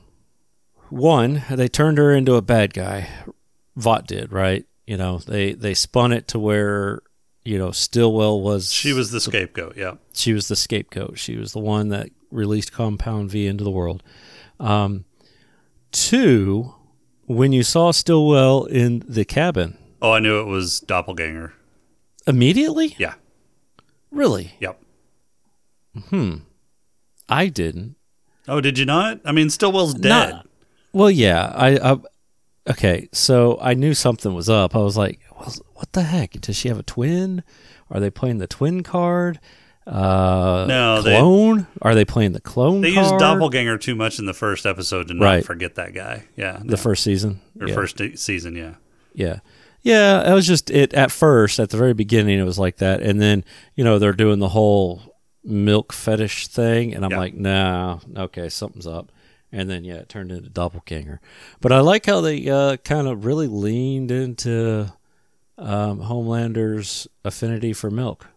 One, they turned her into a bad guy. Vought did, right? You know, they, they spun it to where, you know, Stillwell was... She was the, the scapegoat, yeah. She was the scapegoat. She was the one that released Compound V into the world. Um, Two, when you saw Stillwell in the cabin. Oh, I knew it was Doppelganger. Immediately? Yeah. Really? Yep. Hmm. I didn't. Oh, did you not? I mean, Stillwell's dead. Not, well, yeah. I, I Okay, so I knew something was up. I was like, well, what the heck? Does she have a twin? Are they playing the twin card? Uh, no, clone? They, Are they playing the clone they card? They used Doppelganger too much in the first episode to not right. forget that guy. Yeah. No. The first season? Or yeah. first season, yeah. Yeah. Yeah, it was just it at first, at the very beginning, it was like that. And then, you know, they're doing the whole milk fetish thing. And I'm yeah. like, nah, okay, something's up. And then, yeah, it turned into Doppelganger. But I like how they uh, kind of really leaned into um, Homelander's affinity for milk.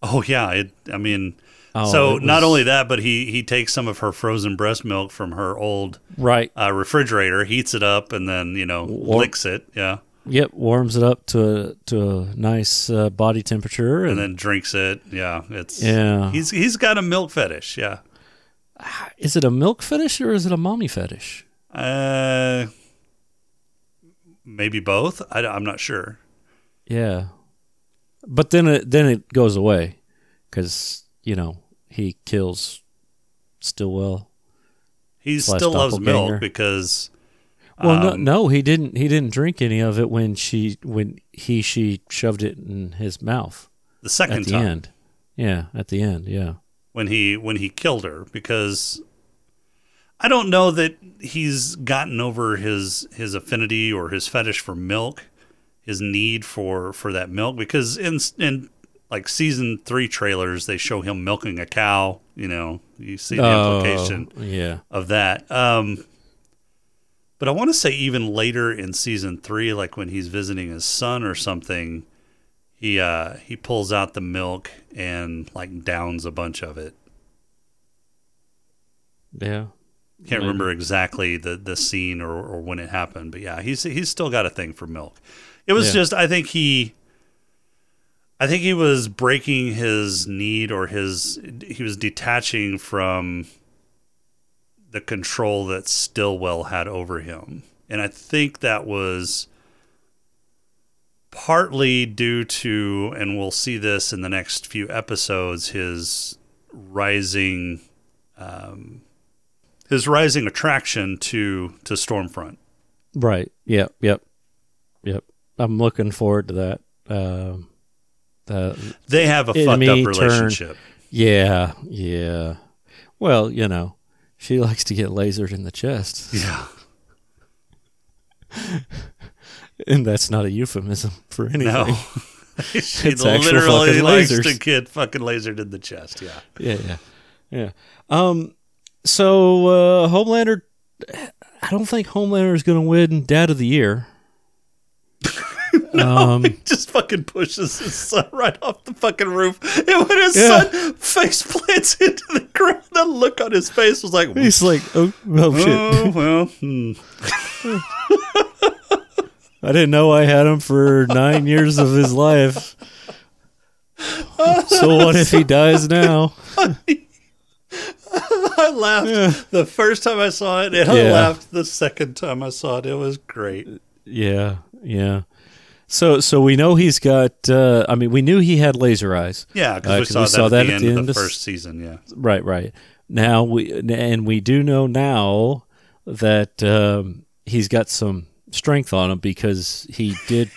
Oh, yeah. It, I mean, oh, so was, not only that, but he, he takes some of her frozen breast milk from her old right. uh, refrigerator, heats it up, and then, you know, War- licks it. Yeah. Yep, warms it up to a, to a nice uh, body temperature, and, and then drinks it. Yeah, it's yeah. He's he's got a milk fetish. Yeah, is it a milk fetish or is it a mommy fetish? Uh, maybe both. I, I'm not sure. Yeah, but then it, then it goes away because you know he kills Stillwell. He still loves milk because. Well, um, no, no, he didn't. He didn't drink any of it when she, when he, she shoved it in his mouth. The second at the time, end. yeah, at the end, yeah. When he, when he killed her, because I don't know that he's gotten over his his affinity or his fetish for milk, his need for, for that milk. Because in in like season three trailers, they show him milking a cow. You know, you see the oh, implication, yeah. of that. Um, But I want to say even later in season three, like when he's visiting his son or something, he uh, he pulls out the milk and like downs a bunch of it. Yeah, can't maybe. remember exactly the, the scene or, or when it happened, but yeah, he's he's still got a thing for milk. It was yeah. just I think he, I think he was breaking his need or his he was detaching from. The control that Stillwell had over him. And I think that was partly due to, and we'll see this in the next few episodes, his rising um, his rising attraction to, to Stormfront. Right. Yep. Yep. Yep. I'm looking forward to that. Uh, uh, they have a fucked up relationship. Turn, yeah. Yeah. Well, you know. She likes to get lasered in the chest. Yeah. And that's not a euphemism for anything. No. She it's literally likes lasers. to get fucking lasered in the chest. Yeah. Yeah. Yeah. Yeah. Um, so, uh, Homelander, I don't think Homelander is going to win Dad of the Year. No, um, he just fucking pushes his son right off the fucking roof. And when his yeah. son face plants into the ground, that look on his face was like... He's like, oh, oh shit. Oh, well. Hmm. I didn't know I had him for nine years of his life. So what if he dies now? I laughed yeah. the first time I saw it, and yeah. I laughed the second time I saw it. It was great. Yeah, yeah. So, so we know he's got. Uh, I mean, we knew he had laser eyes. Yeah, because uh, we, saw, we that saw that at the end, end of the first season. Yeah, right, right. Now we and we do know now that um, he's got some strength on him because he did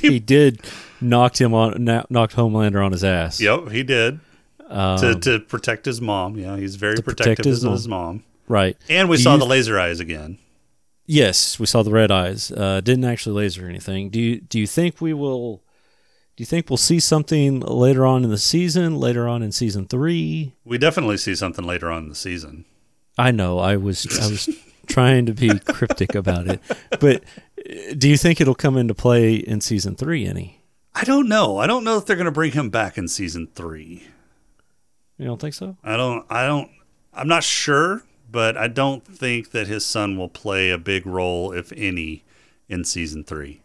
he did knocked him on knocked Homelander on his ass. Yep, he did um, to to protect his mom. Yeah, he's very protective protect his of his mom. Right, and we do saw you, the laser eyes again. Yes, we saw the red eyes. Uh, didn't actually laser anything. Do you do you think we will? Do you think we'll see something later on in the season? Later on in season three, we definitely see something later on in the season. I know. I was I was trying to be cryptic about it, but do you think it'll come into play in season three? Any? I don't know. I don't know if they're going to bring him back in season three. You don't think so? I don't. I don't. I'm not sure. But I don't think that his son will play a big role, if any, in season three.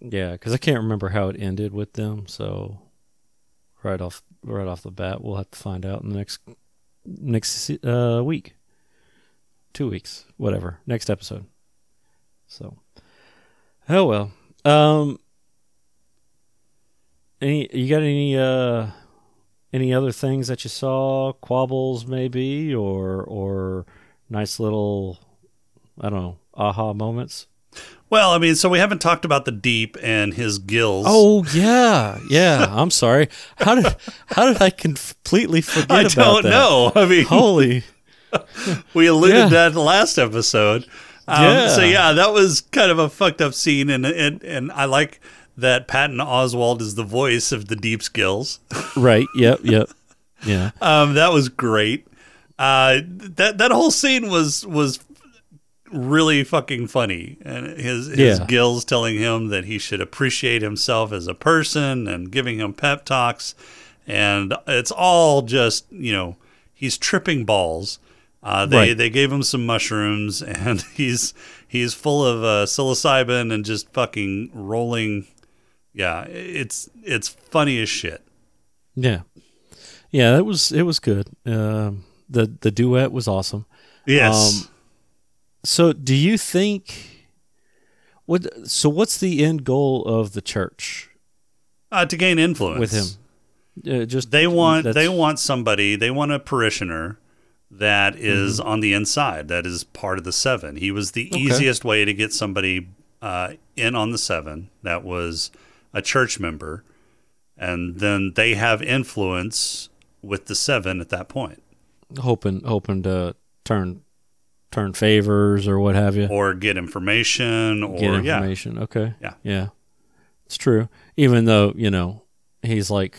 Yeah, because I can't remember how it ended with them. So right off, right off the bat, we'll have to find out in the next next uh, week. two weeks, whatever, next episode. So, oh well. Um, any you got any uh, any other things that you saw? Quabbles maybe, or or nice little, I don't know, aha moments. Well, I mean, so we haven't talked about the Deep and his gills. Oh yeah, yeah. I'm sorry. How did how did I completely forget I about that? I don't know. I mean, holy. We alluded yeah. to that in the last episode. Um, yeah. So yeah, that was kind of a fucked up scene, and and and I like that Patton Oswalt is the voice of the Deep's gills. Right. Yep. Yep. Yeah. Um, that was great. Uh, that that whole scene was was. really fucking funny, and his his yeah. gills telling him that he should appreciate himself as a person and giving him pep talks, and it's all just, you know, he's tripping balls. Uh, they right. they gave him some mushrooms, and he's he's full of uh, psilocybin and just fucking rolling. Yeah, it's it's funny as shit. Yeah, yeah, it was it was good. Um, the the duet was awesome. Yes. Um, So do you think what so what's the end goal of the church? Uh, to gain influence with him. Uh, just they want they want somebody, they want a parishioner that is mm-hmm. on the inside, that is part of the seven. He was the okay. easiest way to get somebody uh, in on the seven that was a church member, and then they have influence with the seven at that point. Hoping hoping to turn turn favors or what have you, or get information or get information. Yeah. Okay. Yeah. Yeah. It's true. Even though, you know, he's like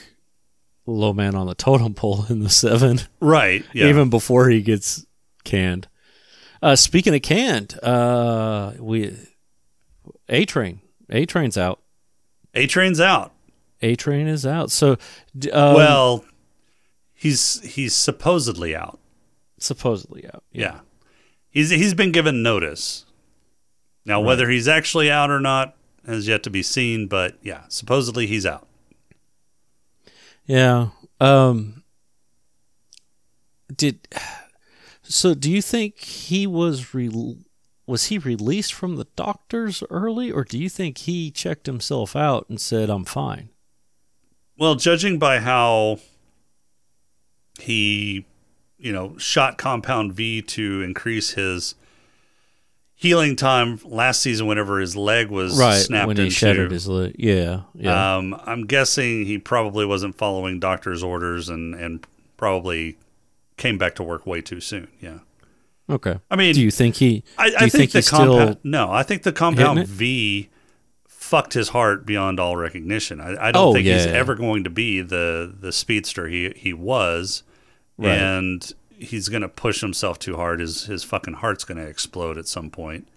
low man on the totem pole in the seven. Right. Yeah. Even before he gets canned. Uh, speaking of canned, uh, we, A-Train, A-Train's out. A-Train's out. A-Train is out. So, um, well, he's, he's supposedly out. Supposedly out. Yeah. yeah. He's he's been given notice. Now, right. whether he's actually out or not has yet to be seen, but yeah, supposedly he's out. Yeah. Um, did so? Do you think he was re- was he released from the doctors early, or do you think he checked himself out and said, "I'm fine"? Well, judging by how he, you know, shot Compound V to increase his healing time last season whenever his leg was right, snapped when he into. Shattered his leg. Yeah, yeah. Um, I'm guessing he probably wasn't following doctor's orders and, and probably came back to work way too soon. Yeah. Okay. I mean, do you think he I, do I you think, think the compound still No, I think the Compound V fucked his heart beyond all recognition. I, I don't oh, think yeah, he's yeah. ever going to be the the speedster he he was. Right. And he's going to push himself too hard. His his fucking heart's going to explode at some point.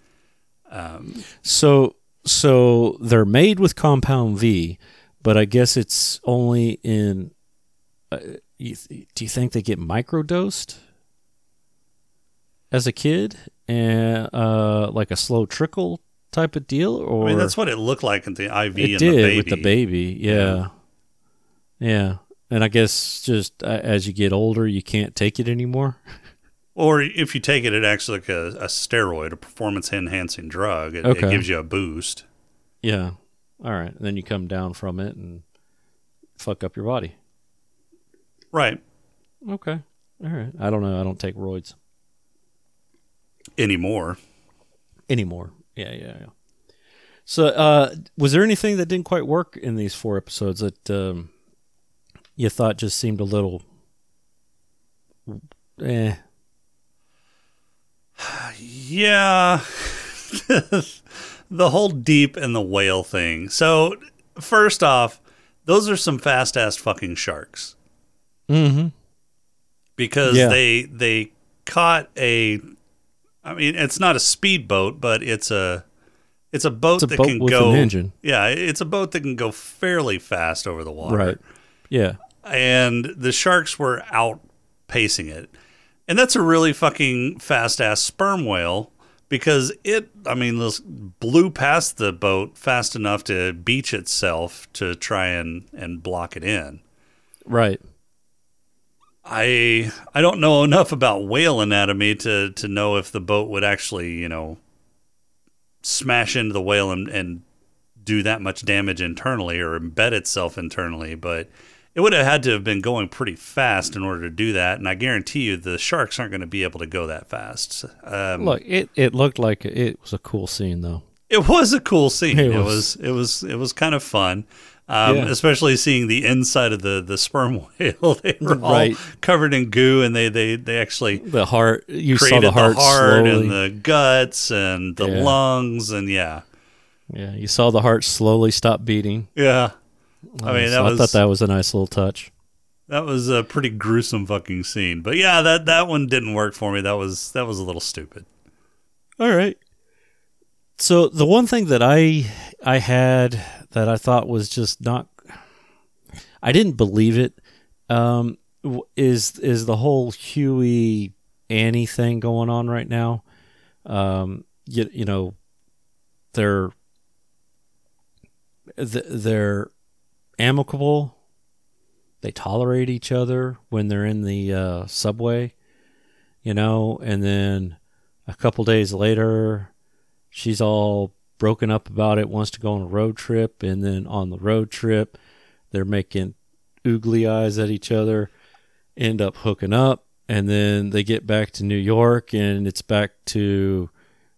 Um, so so they're made with Compound V, but I guess it's only in. Uh, you th- do you think they get microdosed as a kid, and uh, like a slow trickle type of deal? Or I mean, that's what it looked like in the I V. It and did the baby. With the baby, yeah, yeah. yeah. And I guess just uh, as you get older, you can't take it anymore. Or if you take it, it acts like a, a steroid, a performance-enhancing drug. It, okay. it gives you a boost. Yeah. All right. And then you come down from it and fuck up your body. Right. Okay. All right. I don't know. I don't take roids. Anymore. Anymore. Yeah, yeah, yeah. So uh, was there anything that didn't quite work in these four episodes that... Um, you thought just seemed a little, eh. Yeah. The whole Deep and the whale thing. So, first off, those are some fast-ass fucking sharks. Mm-hmm. Because yeah. they they caught a, I mean, it's not a speedboat, but it's a, it's a boat it's a that boat can with go. An engine. Yeah, it's a boat that can go fairly fast over the water. Right. Yeah. And the sharks were outpacing it. And that's a really fucking fast-ass sperm whale because it, I mean, blew past the boat fast enough to beach itself to try and, and block it in. Right. I I don't know enough about whale anatomy to, to know if the boat would actually, you know, smash into the whale and, and do that much damage internally or embed itself internally, but it would have had to have been going pretty fast in order to do that, and I guarantee you the sharks aren't going to be able to go that fast. Um, Look, it, it looked like it was a cool scene, though. It was a cool scene. It, it was. was it was it was kind of fun, um, yeah. especially seeing the inside of the, the sperm whale. They were right. all covered in goo, and they, they, they actually the heart. You saw the heart, the heart and the guts and the yeah. lungs, and yeah, yeah. You saw the heart slowly stop beating. Yeah, I mean, um, that so was, I thought that was a nice little touch. That was a pretty gruesome fucking scene, but yeah, that, that one didn't work for me. That was that was a little stupid. All right. So the one thing that I I had that I thought was just not, I didn't believe it, um, is is the whole Huey Annie thing going on right now. Um, you, you know, they're they're amicable, they tolerate each other when they're in the uh, subway, you know, and then a couple days later, she's all broken up about it, wants to go on a road trip, and then on the road trip, they're making oogly eyes at each other, end up hooking up, and then they get back to New York, and it's back to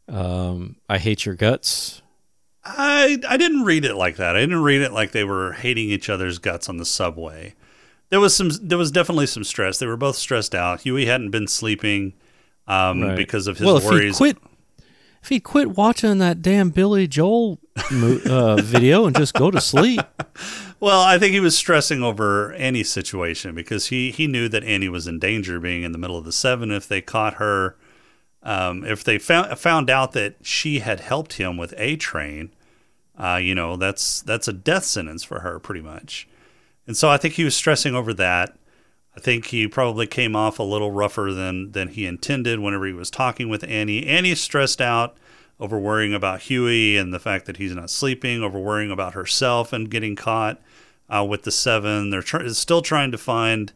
um, I Hate Your Guts. I I didn't read it like that. I didn't read it like they were hating each other's guts on the subway. There was some. There was definitely some stress. They were both stressed out. Huey hadn't been sleeping um, right. because of his well, worries. If he quit- If he'd quit watching that damn Billy Joel uh, video and just go to sleep. Well, I think he was stressing over Annie's situation because he, he knew that Annie was in danger being in the middle of the seven. If they caught her, um, if they found found out that she had helped him with A-Train, uh, you know, that's that's a death sentence for her pretty much. And so I think he was stressing over that. I think he probably came off a little rougher than, than he intended whenever he was talking with Annie. Annie's stressed out over worrying about Huey and the fact that he's not sleeping, over worrying about herself and getting caught uh, with the seven. They're tr- still trying to find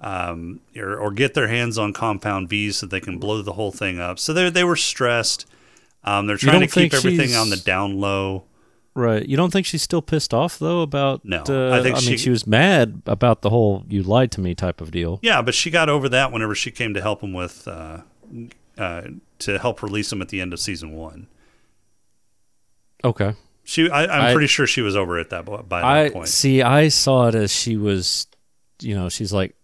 um, or, or get their hands on Compound V so they can blow the whole thing up. So they they were stressed. Um, they're trying to keep everything on the down low. Right. You don't think she's still pissed off, though, about... No. Uh, I think I she, mean, she was mad about the whole you lied to me type of deal. Yeah, but she got over that whenever she came to help him with... Uh, uh, to help release him at the end of season one. Okay. She, I, I'm I, pretty sure she was over it that by that I, point. See, I saw it as she was... You know, she's like,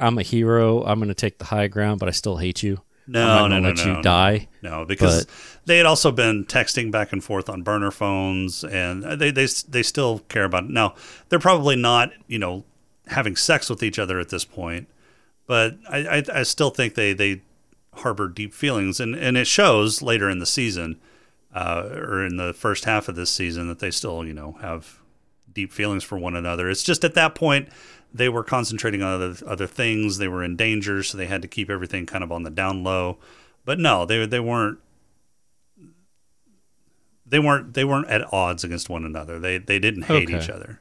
I'm a hero. I'm going to take the high ground, but I still hate you. No, no, no, let no, you no, die. No, because but. they had also been texting back and forth on burner phones, and they, they they still care about it. Now, they're probably not, you know, having sex with each other at this point, but I I, I still think they, they harbor deep feelings, and, and it shows later in the season, uh, or in the first half of this season, that they still, you know, have deep feelings for one another. It's just at that point, they were concentrating on other, other things. They were in danger, so they had to keep everything kind of on the down low. But no, they they weren't they weren't they weren't at odds against one another. They they didn't hate okay. each other.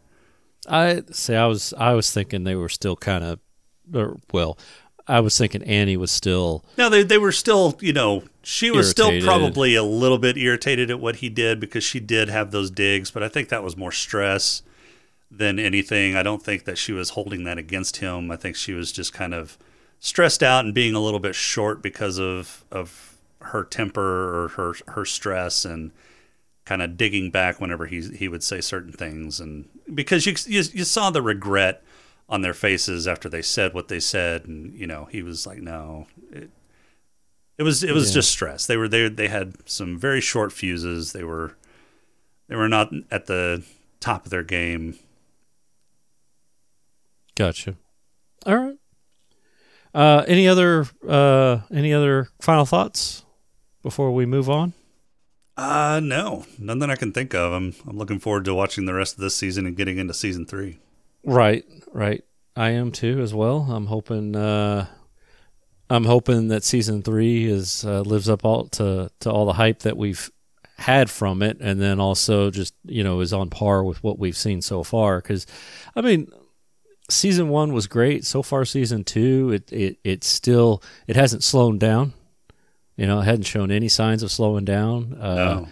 I say I was I was thinking they were still kind of well. I was thinking Annie was still no. They they were still you know she was irritated. Still probably a little bit irritated at what he did because she did have those digs. But I think that was more stress than anything. I don't think that she was holding that against him. I think she was just kind of stressed out and being a little bit short because of of her temper or her her stress and kind of digging back whenever he he would say certain things. And because you you, you saw the regret on their faces after they said what they said, and you know he was like, no, it it was it was yeah. just stress. They were they they had some very short fuses. They were they were not at the top of their game. Gotcha. All right. Uh, any other uh, any other final thoughts before we move on? Uh, no, none that I can think of. I'm I'm looking forward to watching the rest of this season and getting into season three. Right, right. I am too, as well. I'm hoping uh, I'm hoping that season three is uh, lives up all to to all the hype that we've had from it, and then also just you know is on par with what we've seen so far. Because I mean. season one was great. So far, season two, it it it's still it hasn't slowed down. You know, it hadn't shown any signs of slowing down. Uh, no.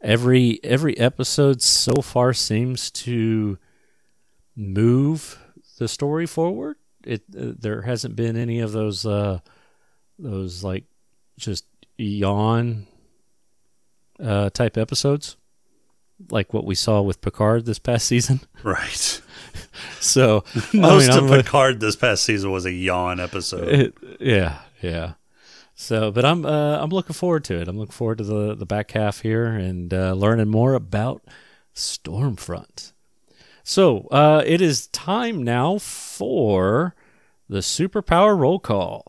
Every every episode so far seems to move the story forward. It uh, there hasn't been any of those uh, those like just yawn uh, type episodes like what we saw with Picard this past season. Right. So most I mean, of I'm, Picard this past season was a yawn episode. It, yeah, yeah. So, but I'm uh, I'm looking forward to it. I'm looking forward to the, the back half here and uh, learning more about Stormfront. So uh, it is time now for the Superpower Roll Call.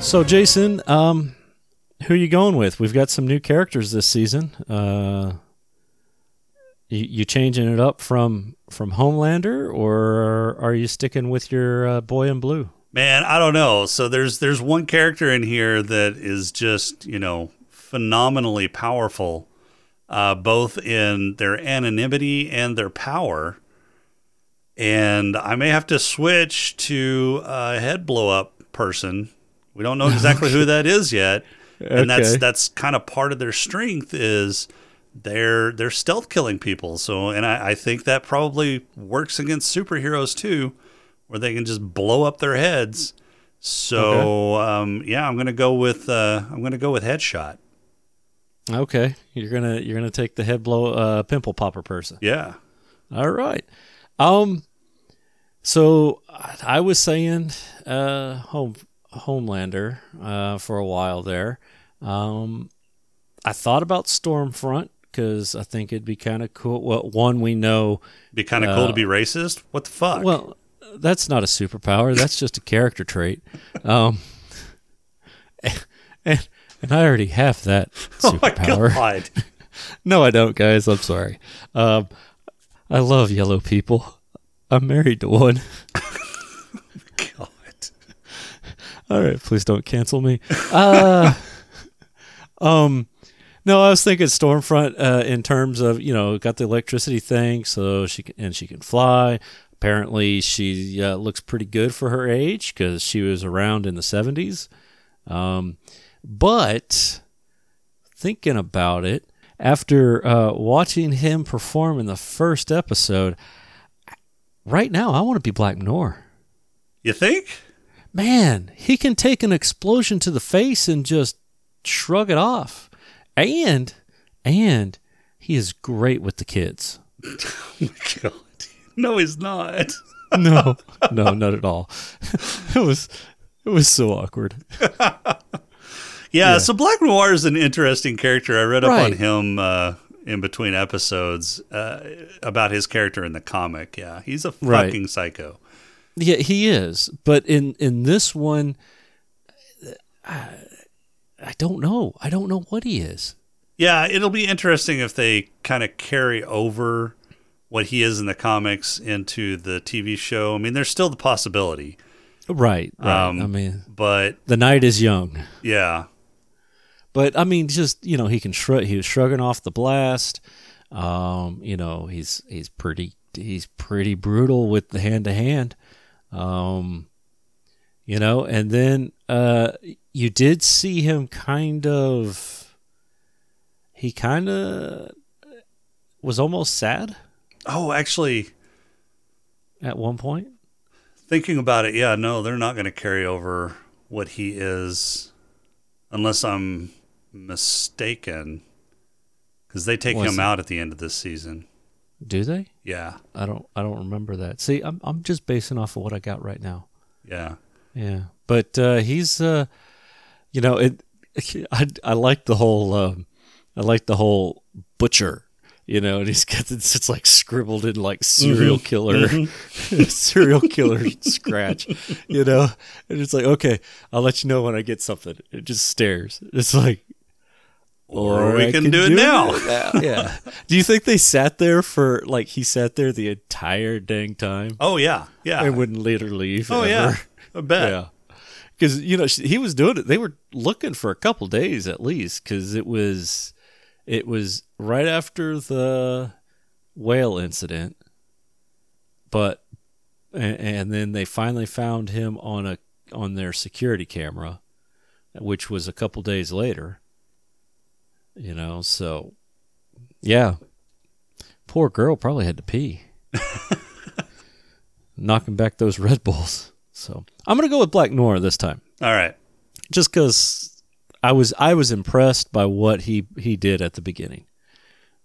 So, Jason, um, who are you going with? We've got some new characters this season. Uh, you, you changing it up from from Homelander, or are you sticking with your uh, boy in blue? Man, I don't know. So there's there's one character in here that is just, you know, phenomenally powerful, uh, both in their anonymity and their power. And I may have to switch to a head blow up person. We don't know exactly who that is yet, and okay. that's that's kind of part of their strength is they're they're stealth killing people. So, and I, I think that probably works against superheroes too, where they can just blow up their heads. So, okay. um, yeah, I'm gonna go with uh, I'm gonna go with headshot. Okay, you're gonna you're gonna take the head blow uh, pimple popper person. Yeah. All right. Um. So I was saying, uh, home. Homelander uh, for a while there. Um, I thought about Stormfront because I think it'd be kind of cool. Well, one, we know... be kind of uh, cool to be racist? What the fuck? Well, that's not a superpower. That's just a character trait. Um, and, and, and I already have that superpower. Oh, God. No, I don't, guys. I'm sorry. Um, I love yellow people. I'm married to one. God. All right, please don't cancel me. Uh, um, no, I was thinking Stormfront uh, in terms of, you know, got the electricity thing, so she can, and she can fly. Apparently, she uh, looks pretty good for her age because she was around in the seventies. Um, but thinking about it, after uh, watching him perform in the first episode, right now I want to be Black Noir. You think? Man, he can take an explosion to the face and just shrug it off. And, and he is great with the kids. Oh my God. No, he's not. No, no, not at all. It was, it was so awkward. yeah, yeah, so Black Noir is an interesting character. I read up right. on him uh, in between episodes uh, about his character in the comic. Yeah, he's a fucking right. psycho. Yeah, he is. But in, in this one, I, I don't know. I don't know what he is. Yeah, it'll be interesting if they kind of carry over what he is in the comics into the T V show. I mean, there's still the possibility. Right. right. Um, I mean, but the night is young. Yeah. But, I mean, just, you know, he can shrug. He was shrugging off the blast. Um, you know, he's he's pretty he's pretty brutal with the hand-to-hand. Um, you know, and then, uh, you did see him kind of, he kind of was almost sad. Oh, actually. At one point. Thinking about it. Yeah, no, they're not going to carry over what he is unless I'm mistaken. Cause they take was him it? out at the end of this season. Do they? Yeah. I don't I don't remember that. See, I'm I'm just basing off of what I got right now. Yeah. Yeah. But uh, he's uh you know, it I I like the whole um, I like the whole butcher, you know, and he's got this, it's like scribbled in like serial mm-hmm. killer mm-hmm. serial killer scratch, you know. And it's like, "Okay, I'll let you know when I get something." It just stares. It's like Or, or we can, can do, it, do now. it now. Yeah. Do you think they sat there for, like, he sat there the entire dang time? Oh, yeah. Yeah. And wouldn't let her leave. Oh, ever. yeah. I bet. Yeah. Because, you know, he was doing it. They were looking for a couple days at least, because it was, it was right after the whale incident. But, and, and then they finally found him on a on their security camera, which was a couple days later. You know, so, yeah. Poor girl probably had to pee. Knocking back those Red Bulls. So I'm going to go with Black Noir this time. All right. Just because I was I was impressed by what he, he did at the beginning.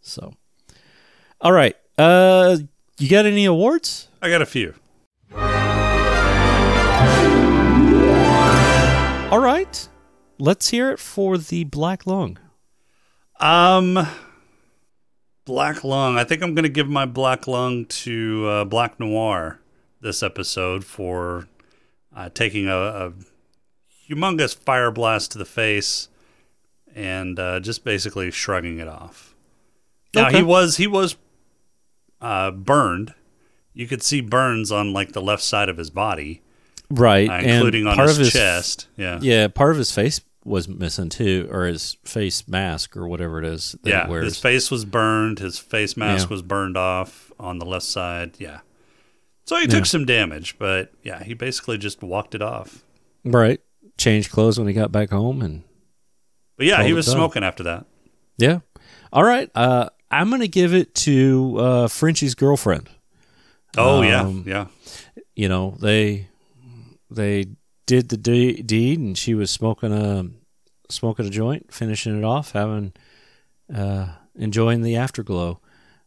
So, all right. Uh, you got any awards? I got a few. All right. Let's hear it for the Black Lung. Um, Black Lung. I think I'm going to give my Black Lung to uh, Black Noir this episode for... Uh, taking a, a humongous fire blast to the face and uh, just basically shrugging it off. Now, okay. he was he was uh, burned. You could see burns on like the left side of his body, right, uh, including and on his, his chest. Yeah, yeah, part of his face was missing too, or his face mask or whatever it is that yeah, he wears. His face was burned. His face mask yeah. was burned off on the left side. Yeah. So he took yeah. some damage, but yeah, he basically just walked it off. Right. Changed clothes when he got back home. and. But yeah, he was smoking after that. Yeah. All right. Uh, I'm going to give it to uh, Frenchie's girlfriend. Oh, um, yeah. Yeah. You know, they they did the de- deed and she was smoking a, smoking a joint, finishing it off, having uh, enjoying the afterglow.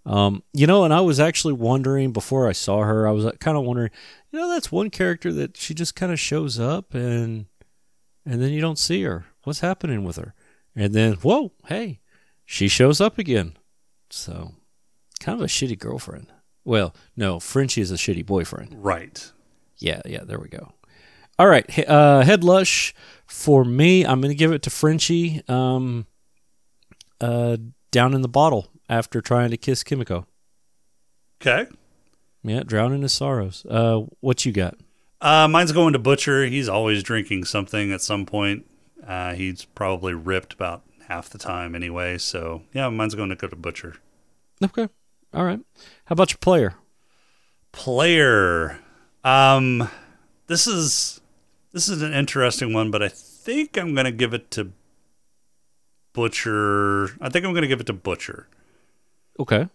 Um, you know, and I was actually wondering before I saw her, I was kind of wondering, you know, that's one character that she just kind of shows up and and then you don't see her. What's happening with her? And then, whoa, hey, she shows up again. So, kind of a shitty girlfriend. Well, no, Frenchie is a shitty boyfriend. Right. Yeah, yeah, there we go. All right, uh, Head Lush, for me, I'm going to give it to Frenchie um, uh, down in the bottle. After trying to kiss Kimiko. Okay. Yeah, drowning his sorrows. Uh, what you got? Uh, mine's going to Butcher. He's always drinking something at some point. Uh, he's probably ripped about half the time anyway. So, yeah, mine's going to go to Butcher. Okay. All right. How about your player? Player. Um, this is this is an interesting one, but I think I'm going to give it to Butcher. I think I'm going to give it to Butcher. Okay.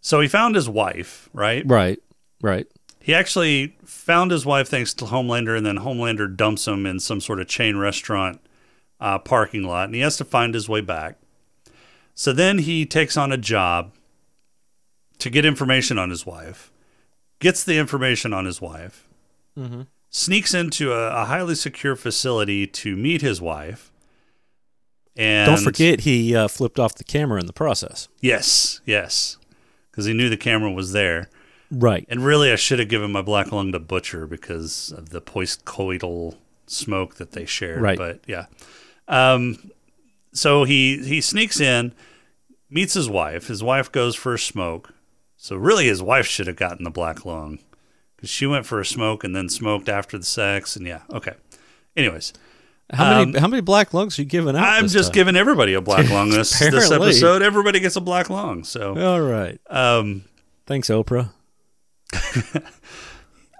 So he found his wife, right? Right, right. He actually found his wife thanks to Homelander, and then Homelander dumps him in some sort of chain restaurant uh, parking lot, and he has to find his way back. So then he takes on a job to get information on his wife, gets the information on his wife, mm-hmm. sneaks into a, a highly secure facility to meet his wife. And don't forget he uh, flipped off the camera in the process. Yes, yes. Because he knew the camera was there. Right. And really I should have given my Black Lung to Butcher because of the post-coital smoke that they shared. Right. But yeah. Um, so he, he sneaks in, meets his wife. His wife goes for a smoke. So really his wife should have gotten the Black Lung because she went for a smoke and then smoked after the sex. And yeah, okay. Anyways. How many um, how many black lungs are you giving out? I'm just time? giving everybody a black lung this this episode. Everybody gets a black lung. So all right. Um, Thanks, Oprah.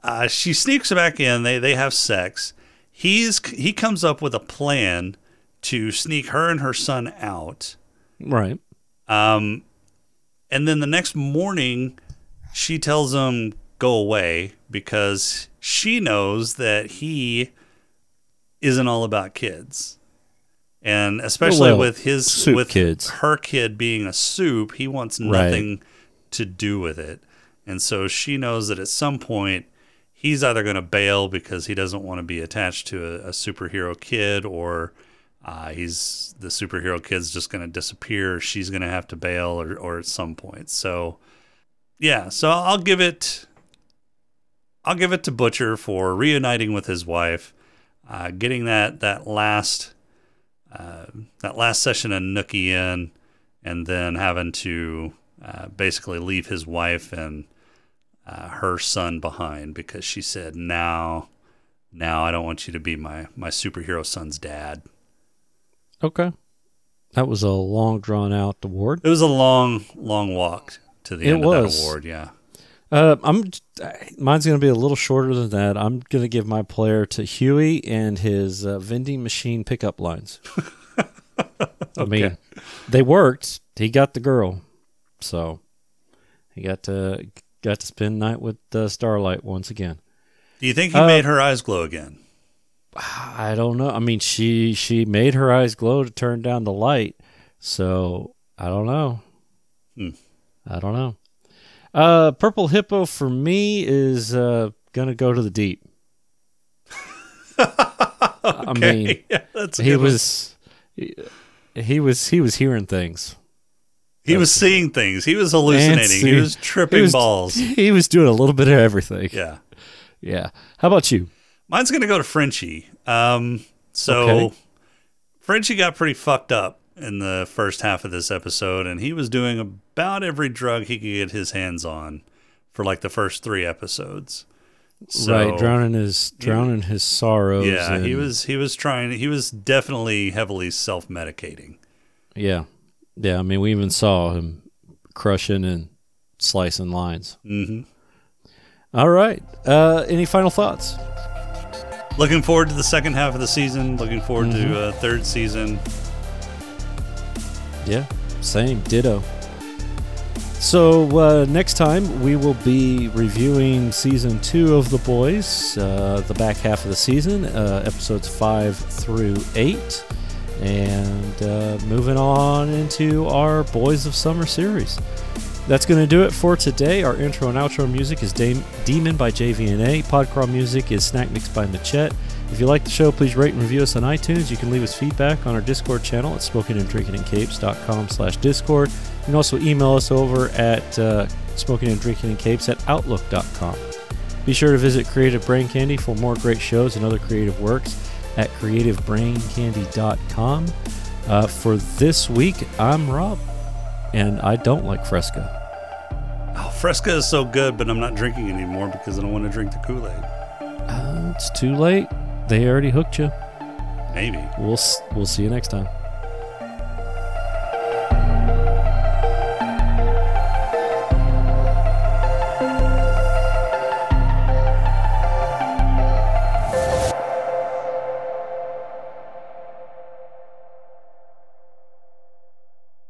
uh, she sneaks back in. They they have sex. He's he comes up with a plan to sneak her and her son out. Right. Um, and then the next morning, she tells him go away because she knows that he. Isn't all about kids, and especially well, with his with kids. Her kid being a soup, he wants nothing right. to do with it, and so she knows that at some point he's either going to bail because he doesn't want to be attached to a, a superhero kid, or uh, he's the superhero kid's just going to disappear. Or she's going to have to bail, or or at some point. So yeah, so I'll give it, I'll give it to Butcher for reuniting with his wife. Uh, getting that that last uh, that last session of Nookie in, and then having to uh, basically leave his wife and uh, her son behind because she said, "Now now I don't want you to be my, my superhero son's dad. Okay. That was a long, drawn-out award. It was a long, long walk to the it end was. of that award, yeah. Uh, I'm mine's going to be a little shorter than that. I'm going to give my player to Huey and his uh, vending machine pickup lines. Okay. I mean, they worked. He got the girl, so he got to got to spend the night with uh, Starlight once again. Do you think he uh, made her eyes glow again? I don't know. I mean, she she made her eyes glow to turn down the light, so I don't know. Hmm. I don't know. Uh, Purple Hippo for me is uh, gonna go to the deep. Okay. I mean, yeah, that's he was he, he was he was hearing things. He was, was seeing things. He was hallucinating. See, he was tripping he was, balls. He was doing a little bit of everything. Yeah, yeah. How about you? Mine's gonna go to Frenchie. Um, so okay. Frenchie got pretty fucked up in the first half of this episode, and he was doing about every drug he could get his hands on for like the first three episodes. So, right, drowning his drowning yeah, his sorrows. Yeah, and, he was he was trying. He was definitely heavily self medicating. Yeah, yeah. I mean, we even saw him crushing and slicing lines. Mm-hmm. All right. Uh, any final thoughts? Looking forward to the second half of the season. Looking forward mm-hmm. to uh, third season. Yeah, same, ditto. So uh, next time we will be reviewing season two of The Boys, uh, the back half of the season, uh, episodes five through eight, and uh, moving on into our Boys of Summer series. That's going to do it for today. Our intro and outro music is Dame- Demon by J V N A. Podcrawl music is Snack Mix by Machette. If you like the show, please rate and review us on iTunes. You can leave us feedback on our Discord channel at smoking and drinking in capes dot com slash Discord. You can also email us over at uh, smoking and drinking in capes at outlook dot com. Be sure to visit Creative Brain Candy for more great shows and other creative works at creative brain candy dot com. Uh, for this week, I'm Rob. And I don't like Fresca. Oh, Fresca is so good, but I'm not drinking anymore because I don't want to drink the Kool-Aid. Uh, it's too late. They already hooked you. Maybe. We'll we'll see you next time.